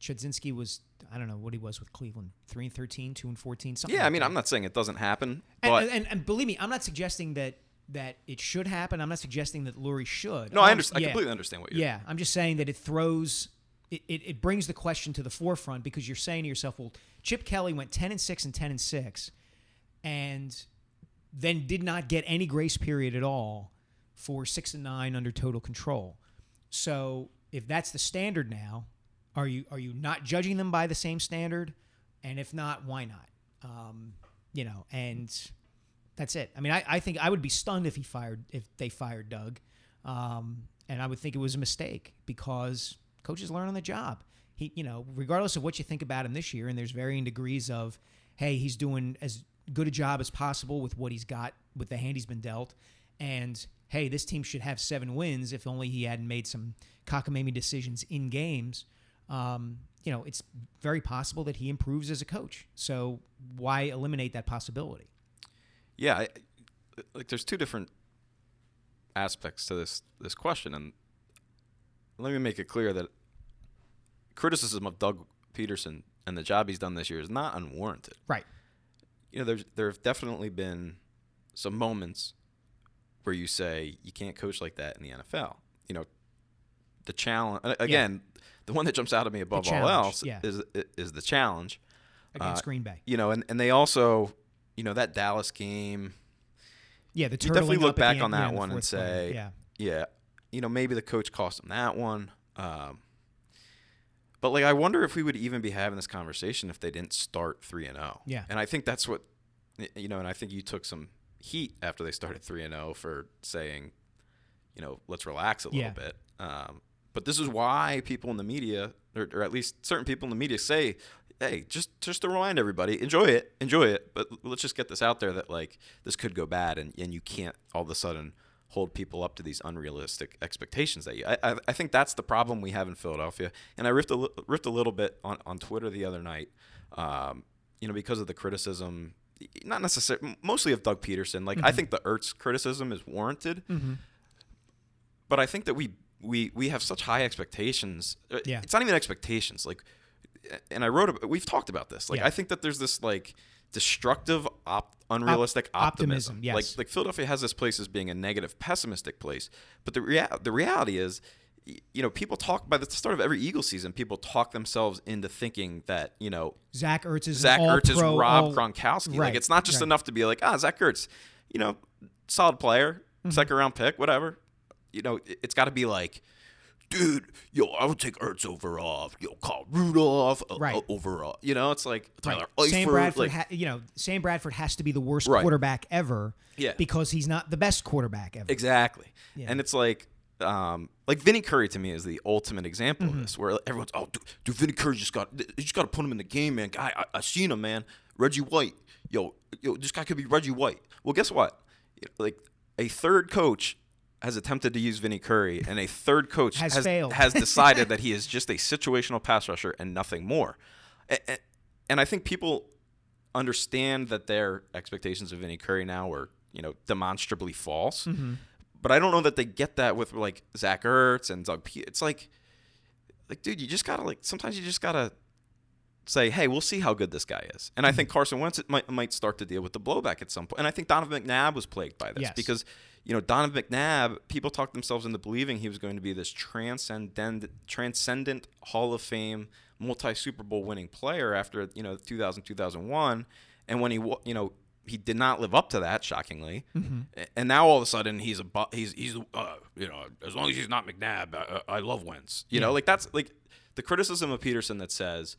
Chudzinski was, I don't know what he was with Cleveland, three and thirteen, two and fourteen, something. Yeah, like I mean, that. I'm not saying it doesn't happen, but and, and, and believe me, I'm not suggesting that that it should happen. I'm not suggesting that Lurie should. No, I'm, I understand. Yeah. I completely understand what you're. Yeah, I'm just saying that it throws, it, it it brings the question to the forefront because you're saying to yourself, well, Chip Kelly went ten and six and ten and six, and then did not get any grace period at all for six and nine under total control, so. If that's the standard now, are you are you not judging them by the same standard? And if not, why not? Um, you know, and that's it. I mean, I, I think I would be stunned if he fired if they fired Doug, um, and I would think it was a mistake because coaches learn on the job. he, you know, regardless of what you think about him this year, and there's varying degrees of, hey, he's doing as good a job as possible with what he's got, with the hand he's been dealt, and hey, this team should have seven wins if only he hadn't made some cockamamie decisions in games. Um, you know, it's very possible that he improves as a coach. So why eliminate that possibility? Yeah, I, like there's two different aspects to this this question, and let me make it clear that criticism of Doug Pederson and the job he's done this year is not unwarranted. Right. You know, there's there have definitely been some moments where you say you can't coach like that in the N F L. You know, the challenge again. Yeah. The one that jumps out at me above all else yeah. is is the challenge against uh, Green Bay. You know, and, and they also, you know, that Dallas game. Yeah, the turtling you definitely look back on that one and say, yeah. yeah, you know, maybe the coach cost him that one. Um, but like, I wonder if we would even be having this conversation if they didn't start three and zero. Yeah, and I think that's what, you know, and I think you took some heat after they started three and zero for saying, you know, let's relax a little yeah. bit. Um, But this is why people in the media, or, or at least certain people in the media, say, hey, just just to remind everybody, enjoy it, enjoy it, but let's just get this out there that, like, this could go bad, and, and you can't all of a sudden hold people up to these unrealistic expectations that you I, – I, I think that's the problem we have in Philadelphia. And I riffed a, riffed a little bit on, on Twitter the other night, um, you know, because of the criticism, not necessarily – mostly of Doug Pederson. Like, mm-hmm. I think the Ertz criticism is warranted, mm-hmm. but I think that we – We we have such high expectations. Yeah. It's not even expectations. Like, and I wrote about, we've talked about this. Like, yeah. I think that there's this like destructive, op, unrealistic op- optimism. optimism. Yes. Like like Philadelphia has this place as being a negative, pessimistic place. But the rea- the reality is, you know, people talk by the start of every Eagles season. People talk themselves into thinking that you know Zach Ertz is Zach Ertz is pro, Rob all, Gronkowski. Right, like it's not just right. enough to be like ah Zach Ertz, you know, solid player, mm-hmm. second round pick, whatever. You know, it's got to be like, dude, yo, I would take Ertz over off. Yo, Kyle Rudolph uh, right. uh, over off. You know, it's like Tyler right. Sam Bradford. Like, ha- you know, Sam Bradford has to be the worst right. quarterback ever. Yeah. Because he's not the best quarterback ever. Exactly. Yeah. And it's like, um, like Vinnie Curry to me is the ultimate example mm-hmm. of this, where everyone's, oh, dude, dude Vinnie Curry just got, you just got to put him in the game, man. Guy, I, I seen him, man. Reggie White, yo, yo, this guy could be Reggie White. Well, guess what? Like a third coach has attempted to use Vinnie Curry, and a third coach has has, failed. has decided that he is just a situational pass rusher and nothing more. And, and I think people understand that their expectations of Vinnie Curry now are, you know, demonstrably false. Mm-hmm. But I don't know that they get that with like Zach Ertz and Doug P. It's like, like, dude, you just gotta like sometimes you just gotta say, hey, we'll see how good this guy is. And mm-hmm. I think Carson Wentz might might start to deal with the blowback at some point. And I think Donovan McNabb was plagued by this yes. because. You know, Donovan McNabb, people talked themselves into believing he was going to be this transcendent, transcendent Hall of Fame, multi-Super Bowl winning player after, you know, two thousand, two thousand one. And when he, you know, he did not live up to that, shockingly. Mm-hmm. And now all of a sudden he's, a bu- he's, he's uh, you know, as long as he's not McNabb, I, I love Wentz. You yeah. know, like that's like the criticism of Pederson that says,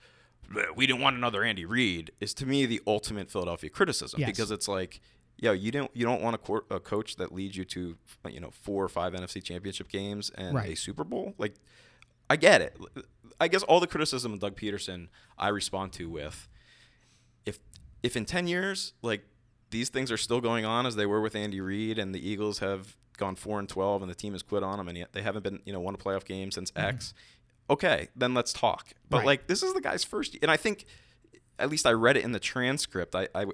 we didn't want another Andy Reid is to me the ultimate Philadelphia criticism yes. because it's like, yo, you don't you don't want a, cor- a coach that leads you to you know four or five N F C Championship games and right. a Super Bowl. Like, I get it. I guess all the criticism of Doug Pederson I respond to with, if if in ten years like these things are still going on as they were with Andy Reid and the Eagles have gone four and twelve and the team has quit on them and yet they haven't been you know won a playoff game since mm-hmm. X. Okay, then let's talk. But right. like this is the guy's first, and I think at least I read it in the transcript. I I.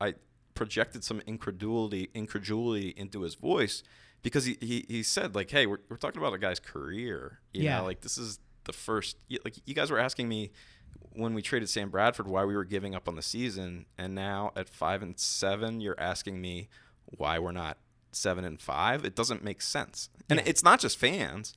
I projected some incredulity incredulity into his voice because he he, he said like, hey, we're, we're talking about a guy's career, you yeah. know, like this is the first, like you guys were asking me when we traded Sam Bradford why we were giving up on the season, and now at five and seven you're asking me why we're not seven and five. It doesn't make sense. And yeah. it's not just fans,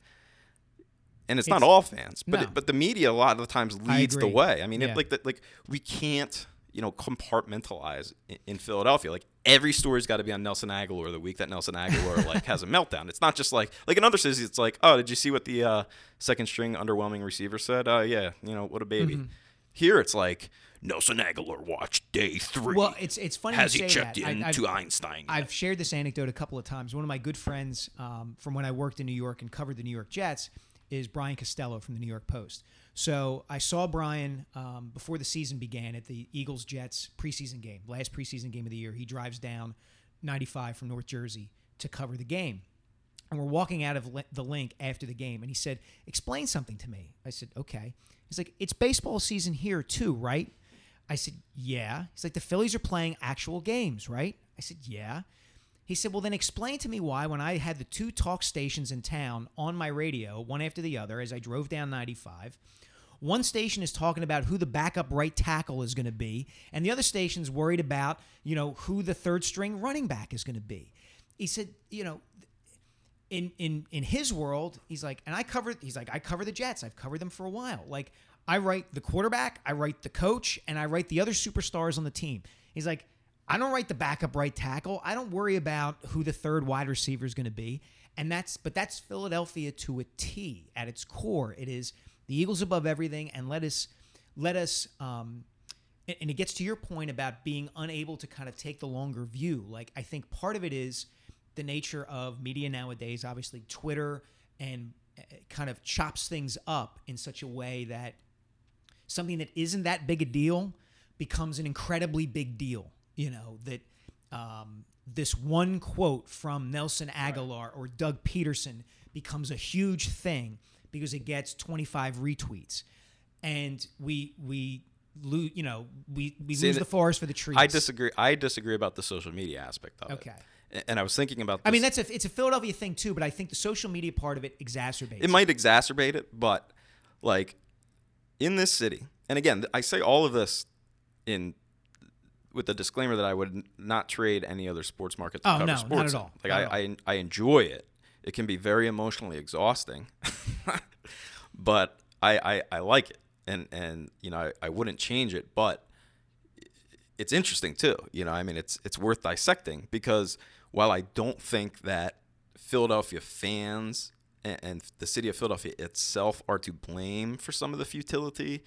and it's, it's not all fans, but no. it, but the media a lot of the times leads the way. I mean yeah. it, like that like we can't you know, compartmentalize in Philadelphia. Like every story's got to be on Nelson Agholor the week that Nelson Agholor like has a meltdown. It's not just like like in other cities. It's like, oh, did you see what the uh, second string underwhelming receiver said? Oh uh, yeah, you know, what a baby. Mm-hmm. Here it's like Nelson Agholor watch day three. Well, it's it's funny. Has you he say checked that. in I, to Einstein? Yet? I've shared this anecdote a couple of times. One of my good friends um, from when I worked in New York and covered the New York Jets is Brian Costello from the New York Post. So I saw Brian um, before the season began at the Eagles-Jets preseason game, last preseason game of the year. He drives down ninety-five from North Jersey to cover the game. And we're walking out of the link after the game, and he said, "Explain something to me." I said, "Okay." He's like, "It's baseball season here too, right?" I said, "Yeah." He's like, "The Phillies are playing actual games, right?" I said, "Yeah." He said, "Well, then explain to me why when I had the two talk stations in town on my radio, one after the other, as I drove down ninety-five, one station is talking about who the backup right tackle is going to be, and the other station's worried about, you know, who the third string running back is going to be." He said, you know, in in in his world, he's like, and I cover, he's like, I cover the Jets. I've covered them for a while. Like, I write the quarterback, I write the coach, and I write the other superstars on the team. He's like, I don't write the backup right tackle. I don't worry about who the third wide receiver is going to be. And that's, but that's Philadelphia to a T. At its core, it is the Eagles above everything, and let us, let us, um, and it gets to your point about being unable to kind of take the longer view. Like, I think part of it is the nature of media nowadays. Obviously, Twitter and kind of chops things up in such a way that something that isn't that big a deal becomes an incredibly big deal. You know, that um, this one quote from Nelson Agholor or Doug Pederson becomes a huge thing because it gets twenty-five retweets, and we we lose. You know, we, we See, lose the forest for the trees. I disagree. I disagree about the social media aspect of okay. it. Okay, and I was thinking about this. I mean, that's a, it's a Philadelphia thing too, but I think the social media part of it exacerbates. It might exacerbate it, but like in this city, and again, I say all of this in. With the disclaimer that I would not trade any other sports market to oh, cover no, sports. Oh, no, not at all. Like, I, I, I enjoy it. It can be very emotionally exhausting, but I, I, I like it. And, and you know, I, I wouldn't change it, but it's interesting too. You know, I mean, it's it's worth dissecting because while I don't think that Philadelphia fans and, and the city of Philadelphia itself are to blame for some of the futility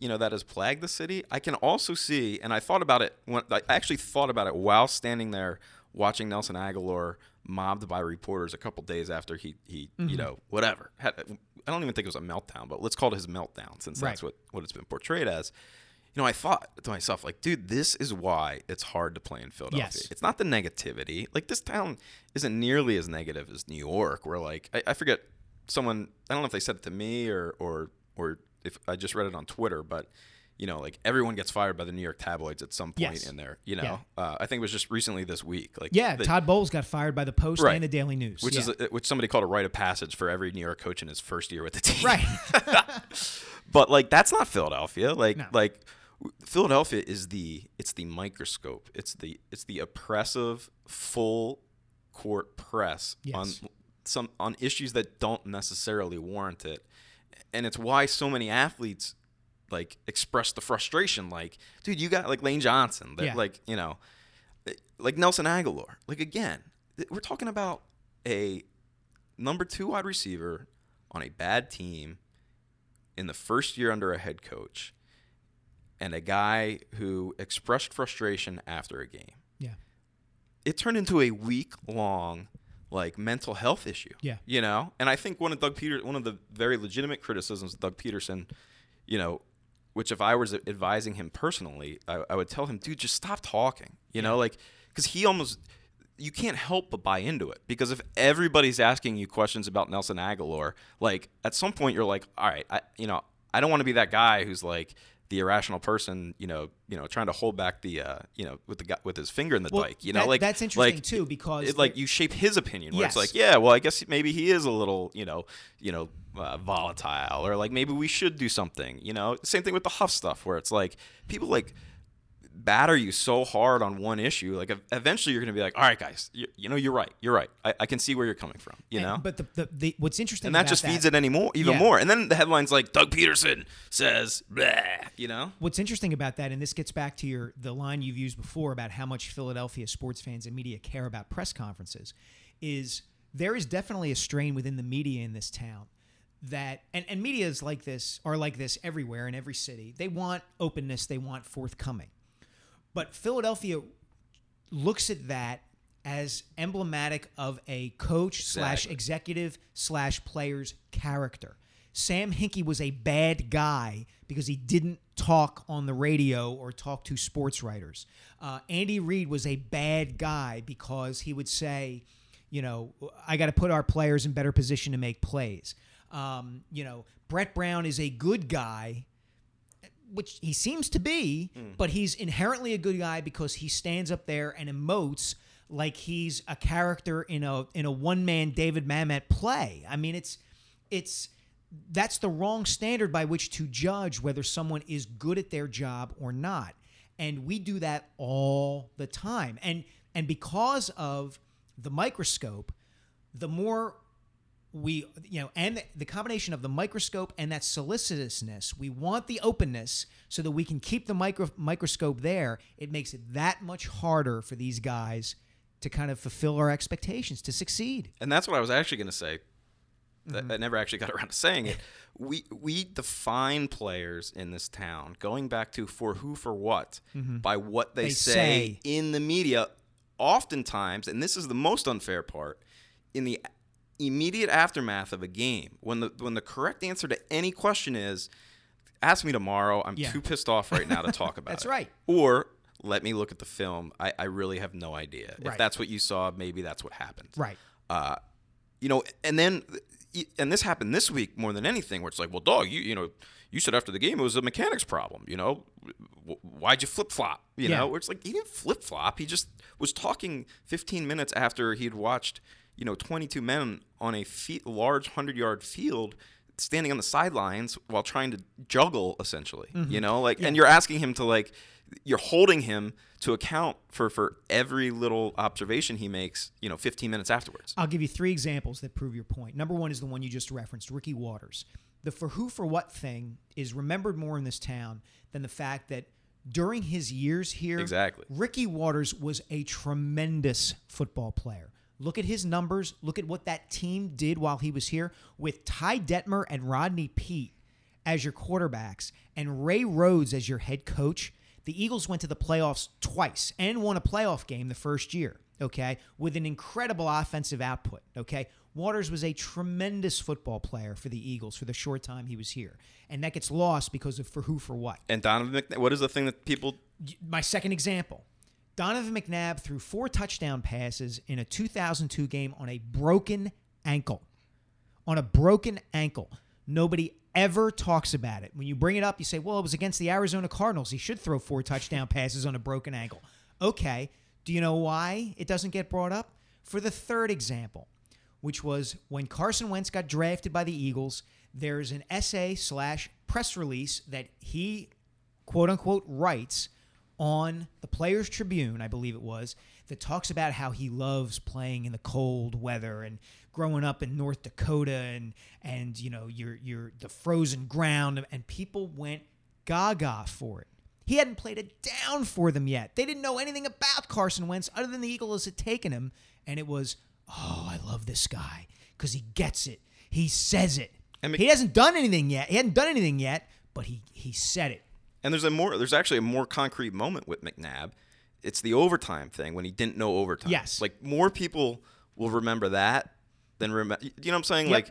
you know, that has plagued the city, I can also see, and I thought about it, when, I actually thought about it while standing there watching Nelson Agholor mobbed by reporters a couple days after he, he mm-hmm. you know, whatever. Had, I don't even think it was a meltdown, but let's call it his meltdown since right. that's what, what it's been portrayed as. You know, I thought to myself, like, dude, this is why it's hard to play in Philadelphia. Yes. It's not the negativity. Like, this town isn't nearly as negative as New York, where, like, I, I forget someone, I don't know if they said it to me or or or if I just read it on Twitter, but you know, like everyone gets fired by the New York tabloids at some point yes. in there, you know, yeah. uh, I think it was just recently this week. Like yeah. They, Todd Bowles got fired by the Post right. and the Daily News, which yeah. is, a, which somebody called a rite of passage for every New York coach in his first year with the team. Right. But like, that's not Philadelphia. Like, no. like Philadelphia is the, it's the microscope. It's the, it's the oppressive full court press yes. on some, on issues that don't necessarily warrant it. And it's why so many athletes like express the frustration. Like, dude, you got like Lane Johnson, that, yeah. like you know, like Nelson Agholor. Like again, we're talking about a number two wide receiver on a bad team in the first year under a head coach, and a guy who expressed frustration after a game. Yeah, it turned into a week long. Like mental health issue, yeah, you know, and I think one of Doug Peter, one of the very legitimate criticisms of Doug Pederson, you know, which if I was advising him personally, I, I would tell him, dude, just stop talking, you yeah. know, like because he almost, you can't help but buy into it because if everybody's asking you questions about Nelson Agholor, like at some point you're like, all right, I, you know, I don't want to be that guy who's like the irrational person, you know, you know, trying to hold back the, uh, you know, with the guy, with his finger in the well, dike, you know, that, like that's interesting like, too because it, like you shape his opinion. Where yes. It's like, yeah, well, I guess maybe he is a little, you know, you know, uh, volatile, or like maybe we should do something. You know, same thing with the Huff stuff, where it's like people like batter you so hard on one issue, like eventually you're going to be like, all right, guys, you, you know, you're right, you're right. I, I can see where you're coming from, you and, know. But the, the, the what's interesting, and that about just feeds that, it anymore, even yeah. more. And then the headlines like Doug Pederson says, blah, you know. What's interesting about that, and this gets back to your the line you've used before about how much Philadelphia sports fans and media care about press conferences, is there is definitely a strain within the media in this town that, and and media is like this are like this everywhere in every city. They want openness, they want forthcoming. But Philadelphia looks at that as emblematic of a coach slash executive slash player's character. Sam Hinkie was a bad guy because he didn't talk on the radio or talk to sports writers. Uh, Andy Reid was a bad guy because he would say, you know, I got to put our players in better position to make plays. Um, you know, Brett Brown is a good guy, which he seems to be, mm. but he's inherently a good guy because he stands up there and emotes like he's a character in a in a one-man David Mamet play. I mean, it's it's that's the wrong standard by which to judge whether someone is good at their job or not. And we do that all the time. And and because of the microscope, the more we, you know, and the, the combination of the microscope and that solicitousness, we want the openness so that we can keep the micro, microscope there. It makes it that much harder for these guys to kind of fulfill our expectations, to succeed. And that's what I was actually going to say. That, mm-hmm. I never actually got around to saying it. We we define players in this town, going back to for who, for what, mm-hmm. by what they, they say, say in the media. Oftentimes, and this is the most unfair part, in the immediate aftermath of a game, when the when the correct answer to any question is, ask me tomorrow, I'm yeah. too pissed off right now to talk about that's it. That's right. Or, let me look at the film, I, I really have no idea. Right. If that's what you saw, maybe that's what happened. Right. Uh, you know, and then, and this happened this week more than anything, where it's like, well, dog, you you know, you said after the game it was a mechanics problem, you know? Why'd you flip-flop? You yeah. know, it's like he didn't flip-flop. He just was talking fifteen minutes after he'd watched, you know, twenty-two men on a feet, large hundred-yard field standing on the sidelines while trying to juggle, essentially, mm-hmm. you know? like, yeah. And you're asking him to, like, you're holding him to account for, for every little observation he makes, you know, fifteen minutes afterwards. I'll give you three examples that prove your point. Number one is the one you just referenced, Ricky Waters. The for who, for what thing is remembered more in this town than the fact that during his years here, exactly. Ricky Waters was a tremendous football player. Look at his numbers. Look at what that team did while he was here with Ty Detmer and Rodney Peete as your quarterbacks and Ray Rhodes as your head coach. The Eagles went to the playoffs twice and won a playoff game the first year, okay, with an incredible offensive output, okay? Waters was a tremendous football player for the Eagles for the short time he was here. And that gets lost because of for who, for what. And Donovan McNabb, what is the thing that people... My second example. Donovan McNabb threw four touchdown passes in a two thousand two game on a broken ankle. On a broken ankle. Nobody ever talks about it. When you bring it up, you say, well, it was against the Arizona Cardinals. He should throw four touchdown passes on a broken ankle. Okay. Do you know why it doesn't get brought up? For the third example, which was when Carson Wentz got drafted by the Eagles, there's an essay slash press release that he, quote unquote, writes on the Players Tribune, I believe it was, that talks about how he loves playing in the cold weather and growing up in North Dakota and, and you know, your your the frozen ground, and people went gaga for it. He hadn't played a down for them yet. They didn't know anything about Carson Wentz other than the Eagles had taken him, and it was, oh, I love this guy because he gets it. He says it. And Mc- he hasn't done anything yet. He hadn't done anything yet, but he he said it. And there's a more. There's actually a more concrete moment with McNabb. It's the overtime thing when he didn't know overtime. Yes. Like, more people will remember that than remember. You know what I'm saying? Yep. Like,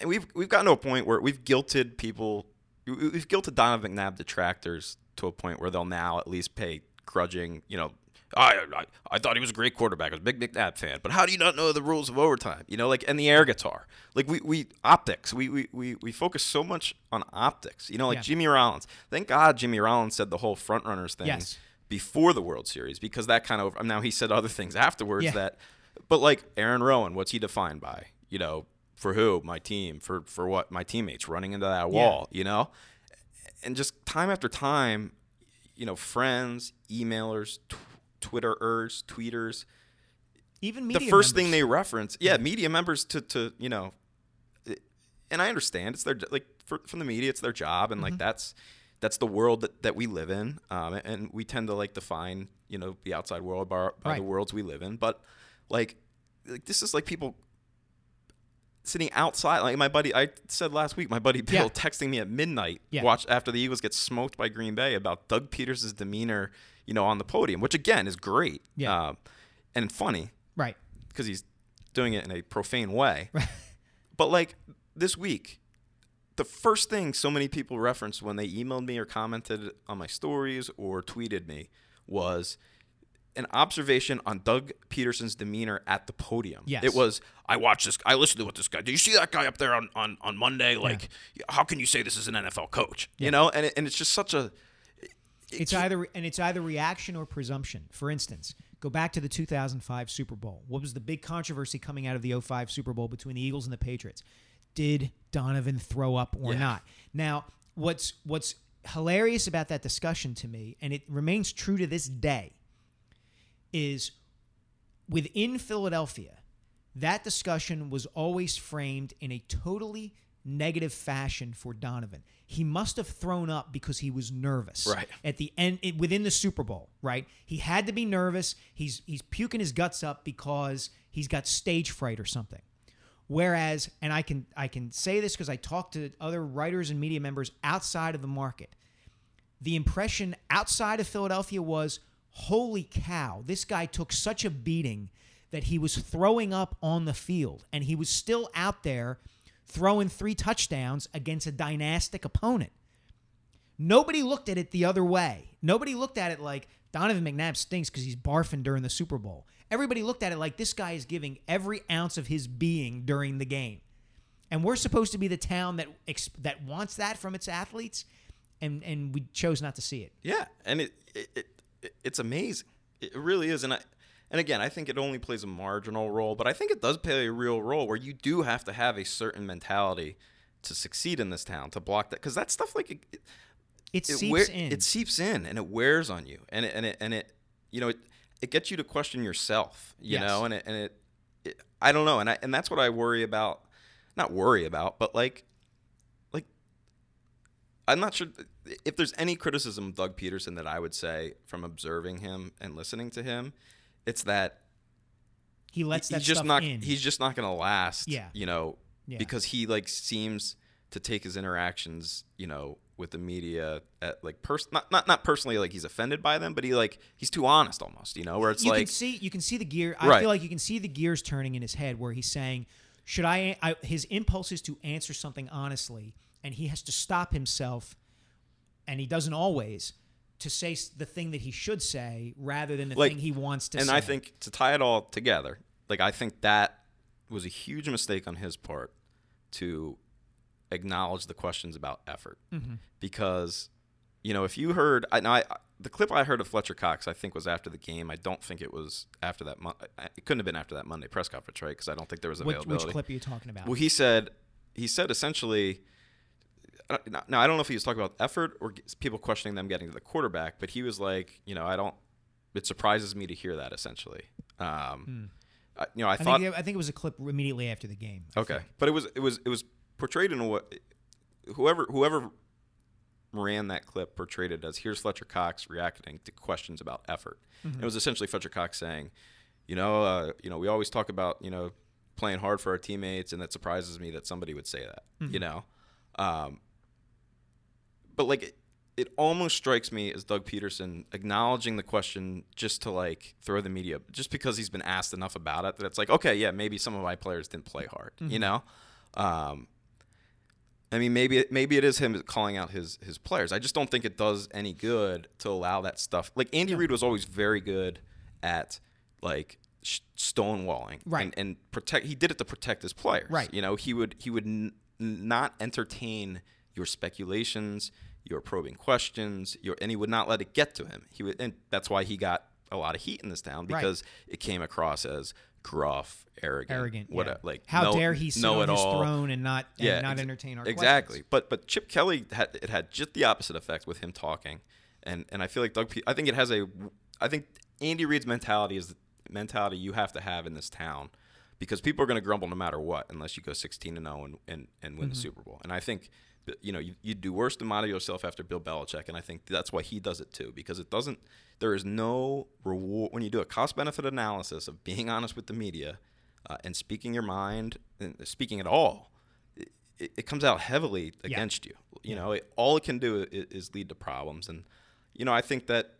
and we've we've gotten to a point where we've guilted people. We've guilted Donovan McNabb detractors to a point where they'll now at least pay grudging. You know. I, I I thought he was a great quarterback. I was a big McNabb fan. But how do you not know the rules of overtime? You know, like, and the air guitar. Like, we, we optics. We, we, we, we focus so much on optics. You know, like yeah. Jimmy Rollins. Thank God Jimmy Rollins said the whole frontrunners thing yes. before the World Series, because that kind of, now he said other things afterwards yeah. that, but like Aaron Rowan, what's he defined by? You know, for who? My team. For, for what? My teammates running into that wall, yeah. you know? And just time after time, you know, friends, emailers, tw- Twitterers, tweeters, even media the first members. Thing they reference, yeah, yeah, media members to to you know, and I understand it's their like for, from the media, it's their job, and mm-hmm. like that's that's the world that, that we live in, um, and we tend to like define you know the outside world by, by right. the worlds we live in, but like like this is like people sitting outside. Like my buddy, I said last week, my buddy Bill yeah. texting me at midnight, yeah. watch after the Eagles get smoked by Green Bay about Doug Pederson's demeanor, you know, on the podium, which again is great, yeah, uh, and funny, right? Because he's doing it in a profane way. But like this week, the first thing so many people referenced when they emailed me or commented on my stories or tweeted me was an observation on Doug Pederson's demeanor at the podium. Yes. It was, I watched this, I listened to what this guy, do you see that guy up there on, on, on Monday? Like, yeah. How can you say this is an N F L coach? Yeah. You know, and it, and it's just such a... It, it's either And it's either reaction or presumption. For instance, go back to the two thousand five Super Bowl. What was the big controversy coming out of the oh five Super Bowl between the Eagles and the Patriots? Did Donovan throw up or yeah. not? Now, what's what's hilarious about that discussion to me, and it remains true to this day, is within Philadelphia, that discussion was always framed in a totally negative fashion for Donovan. He must have thrown up because he was nervous. Right. At the end, it, within the Super Bowl, right? He had to be nervous. He's he's puking his guts up because he's got stage fright or something. Whereas, and I can I can say this because I talked to other writers and media members outside of the market, the impression outside of Philadelphia was, holy cow, this guy took such a beating that he was throwing up on the field, and he was still out there throwing three touchdowns against a dynastic opponent. Nobody looked at it the other way. Nobody looked at it like Donovan McNabb stinks because he's barfing during the Super Bowl. Everybody looked at it like this guy is giving every ounce of his being during the game. And we're supposed to be the town that that wants that from its athletes, and, and we chose not to see it. Yeah, and it, it, it it's amazing. It really is. And, I, and again, I think it only plays a marginal role, but I think it does play a real role where you do have to have a certain mentality to succeed in this town, to block that. Because that stuff, like... It, it, It, it seeps wear, in. It seeps in, and it wears on you, and it and it and it, you know, it, it gets you to question yourself, you yes. know, and it and it, it, I don't know, and I and that's what I worry about, not worry about, but like, like, I'm not sure if there's any criticism of Doug Pederson that I would say from observing him and listening to him, it's that he lets he, that he's stuff just not in. He's just not going to last, yeah. you know, yeah. because he like seems to take his interactions, you know, with the media at like person not, not not personally like he's offended by them, but he like he's too honest almost, you know, where it's you like you can see you can see the gear I right. feel like you can see the gears turning in his head where he's saying should I, I his impulse is to answer something honestly, and he has to stop himself, and he doesn't always, to say the thing that he should say rather than the like, thing he wants to and say. And I think to tie it all together, like I think that was a huge mistake on his part to acknowledge the questions about effort, mm-hmm. because, you know, if you heard, I, now I, the clip I heard of Fletcher Cox, I think was after the game. I don't think it was after that. Mo- it couldn't have been after that Monday press conference, right? Because I don't think there was availability. Which, which clip are you talking about? Well, he said, he said essentially. Now I don't know if he was talking about effort or people questioning them getting to the quarterback, but he was like, you know, I don't. It surprises me to hear that essentially. Um, mm. I, you know, I, I thought think, I think it was a clip immediately after the game. I okay, think. But it was it was it was. portrayed in a way, whoever whoever ran that clip portrayed it as here's Fletcher Cox reacting to questions about effort. Mm-hmm. It was essentially Fletcher Cox saying, you know, uh, you know, we always talk about, you know, playing hard for our teammates, and that surprises me that somebody would say that, mm-hmm. you know, um, but like it, it almost strikes me as Doug Pederson acknowledging the question just to like throw the media just because he's been asked enough about it that it's like, okay, yeah, maybe some of my players didn't play hard, mm-hmm. you know. Um, I mean, maybe maybe it is him calling out his his players. I just don't think it does any good to allow that stuff. Like Andy yeah. Reid was always very good at like sh- stonewalling, right? And, and protect. He did it to protect his players, right? You know, he would he would n- not entertain your speculations, your probing questions, your and he would not let it get to him. He would, and that's why he got a lot of heat in this town because right. it came across as gruff, arrogant, arrogant, what yeah. a, like how know, dare he sit on his all. throne and not and yeah, not ex- entertain our exactly. questions. But but Chip Kelly had it had just the opposite effect with him talking, and and I feel like Doug. P- I think it has a. I think Andy Reid's mentality is the mentality you have to have in this town, because people are going to grumble no matter what unless you go sixteen and zero and and and win mm-hmm. the Super Bowl. And I think you know you you do worse than model yourself after Bill Belichick, and I think that's why he does it too, because it doesn't. There is no reward when you do a cost benefit analysis of being honest with the media. Uh, and speaking your mind, and speaking at all, it, it comes out heavily against yeah. you. You know, it, all it can do is, is lead to problems. And you know, I think that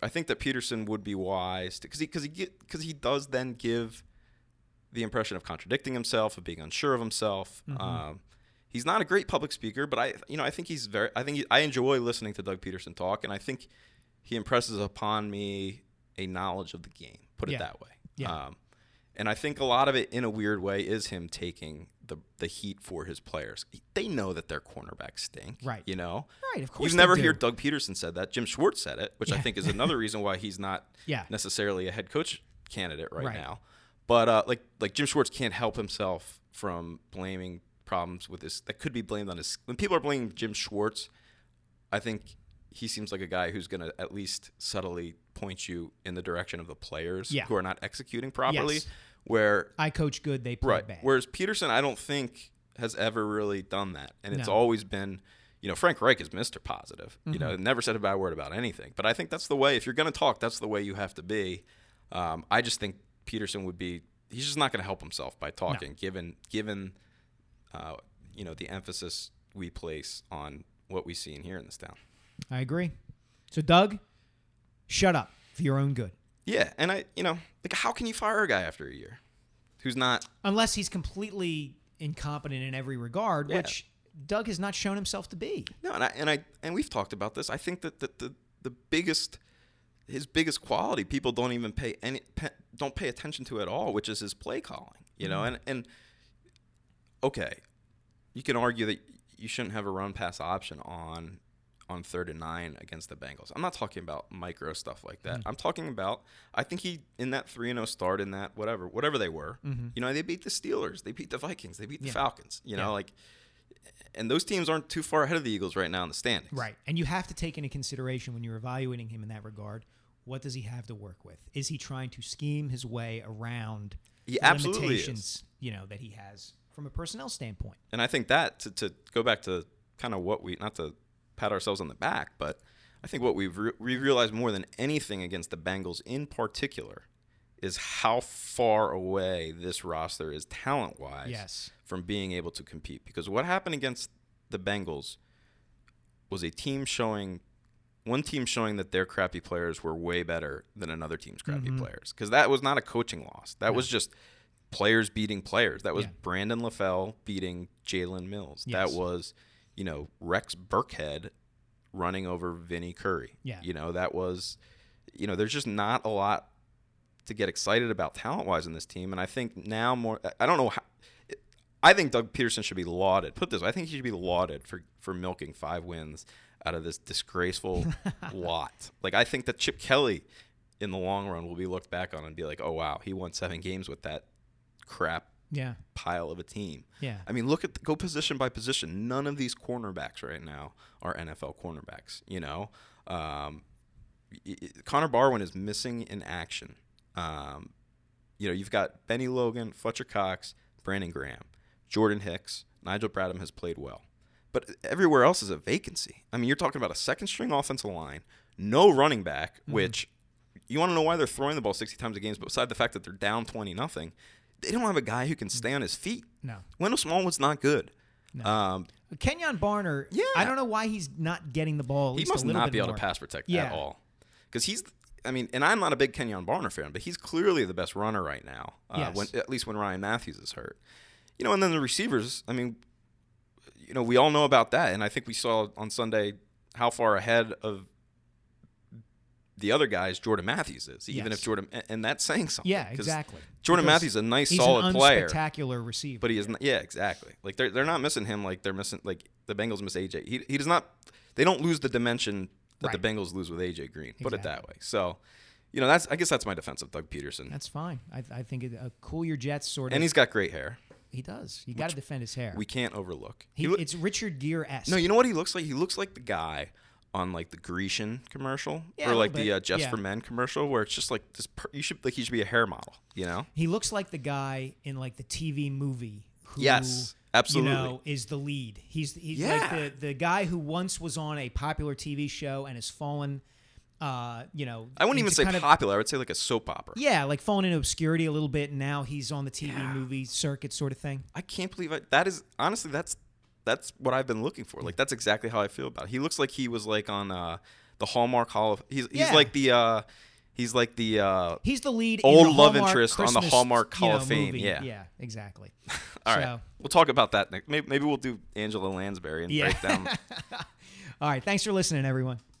I think that Pederson would be wise because he because he because he does then give the impression of contradicting himself, of being unsure of himself. Mm-hmm. Um, he's not a great public speaker, but I, you know, I think he's very, I think he, I enjoy listening to Doug Pederson talk, and I think he impresses upon me a knowledge of the game, put it yeah. that way. Yeah. Um, and I think a lot of it, in a weird way, is him taking the the heat for his players. They know that their cornerbacks stink, right? You know, right? Of course, you never hear Doug Pederson said that. Jim Schwartz said it, which yeah. I think is another reason why he's not yeah. necessarily a head coach candidate right, right. now. But uh, like like Jim Schwartz can't help himself from blaming problems with this that could be blamed on his. When people are blaming Jim Schwartz, I think he seems like a guy who's going to at least subtly point you in the direction of the players yeah. who are not executing properly. Yes. Where I coach good, they play right. bad. Whereas Pederson, I don't think has ever really done that, and it's no. always been, you know, Frank Reich is Mister Positive. Mm-hmm. You know, never said a bad word about anything. But I think that's the way. If you're going to talk, that's the way you have to be. Um, I just think Pederson would be. He's just not going to help himself by talking, no. given given, uh, you know, the emphasis we place on what we see and hear in this town. I agree. So, Doug, shut up for your own good. Yeah, and I, you know, like, how can you fire a guy after a year who's not... Unless he's completely incompetent in every regard, yeah. which Doug has not shown himself to be. No, and I and I and we've talked about this. I think that the the, the biggest, his biggest quality, people don't even pay any pe, don't pay attention to at all, which is his play calling. You know, mm-hmm. and and okay, you can argue that you shouldn't have a run pass option on. on third and nine against the Bengals. I'm not talking about micro stuff like that. Mm-hmm. I'm talking about, I think he, in that three and oh start, in that whatever, whatever they were, mm-hmm. you know, they beat the Steelers, they beat the Vikings, they beat the yeah. Falcons, you know, yeah. like, and those teams aren't too far ahead of the Eagles right now in the standings. Right, and you have to take into consideration when you're evaluating him in that regard, what does he have to work with? Is he trying to scheme his way around he the absolutely limitations, is. you know, that he has from a personnel standpoint? And I think that, to, to go back to kind of what we, not to, pat ourselves on the back, but I think what we've, re- we've realized more than anything against the Bengals in particular is how far away this roster is talent-wise yes. from being able to compete. Because what happened against the Bengals was a team showing one team showing that their crappy players were way better than another team's crappy mm-hmm. players. Because that was not a coaching loss. That no. was just players beating players. That was yeah. Brandon LaFell beating Jalen Mills. Yes. That was... you know, Rex Burkhead running over Vinnie Curry. Yeah. You know, that was, you know, there's just not a lot to get excited about talent-wise in this team. And I think now more, I don't know how, I think Doug Pederson should be lauded. Put this, I think he should be lauded for, for milking five wins out of this disgraceful lot. Like, I think that Chip Kelly in the long run will be looked back on and be like, oh, wow, he won seven games with that crap. Yeah. Pile of a team. Yeah. I mean, look at the, go position by position. None of these cornerbacks right now are N F L cornerbacks. You know, um, it, Connor Barwin is missing in action. Um, you know, you've got Benny Logan, Fletcher Cox, Brandon Graham, Jordan Hicks, Nigel Bradham has played well, but everywhere else is a vacancy. I mean, you're talking about a second string offensive line, no running back, mm-hmm. which you want to know why they're throwing the ball sixty times a game. But beside the fact that they're down twenty nothing. They don't have a guy who can stay on his feet. No. Wendell Smallwood's not good. No. Um, Kenyon Barner, yeah. I don't know why he's not getting the ball. At he least must a not bit be more. able to pass protect yeah. at all. Because he's, I mean, and I'm not a big Kenyon Barner fan, but he's clearly the best runner right now, uh, yes. when, at least when Ryan Matthews is hurt. You know, and then the receivers, I mean, you know, we all know about that. And I think we saw on Sunday how far ahead of the other guys Jordan Matthews is, even yes. if Jordan, and that's saying something. Yeah, exactly. Jordan because Matthews is a nice, he's solid an player. He's a spectacular receiver. But he is, not, yeah, exactly. Like, they're, they're not missing him like they're missing, like the Bengals miss A J. He he does not, they don't lose the dimension that right. the Bengals lose with A J. Green, exactly. put it that way. So, you know, that's, I guess that's my defense of Doug Pederson. That's fine. I, I think it, uh, cool your jets sort of. And he's got great hair. He does. You got to defend his hair. We can't overlook. He, he lo- it's Richard Gere-esque. No, you know what he looks like? He looks like the guy on like the Grecian commercial yeah, or like the uh, Just yeah. for Men commercial where it's just like this, per- you should like he should be a hair model, you know? He looks like the guy in like the T V movie who yes, absolutely. you know is the lead. He's he's yeah. like the, the guy who once was on a popular T V show and has fallen uh, you know, I wouldn't even say popular, of, I would say like a soap opera. Yeah, like fallen into obscurity a little bit and now he's on the T V yeah. movie circuit sort of thing. I can't believe I, that is honestly that's That's what I've been looking for. Like, that's exactly how I feel about it. He looks like he was, like, on uh, the Hallmark Hall of... He's, he's yeah. like the... Uh, He's like the uh, he's the lead old in the love interest Christmas, on the Hallmark Hall you know, of Fame. Movie. Yeah, yeah, exactly. All so. Right, we'll talk about that next. Maybe, maybe we'll do Angela Lansbury and yeah. break down. All right, thanks for listening, everyone.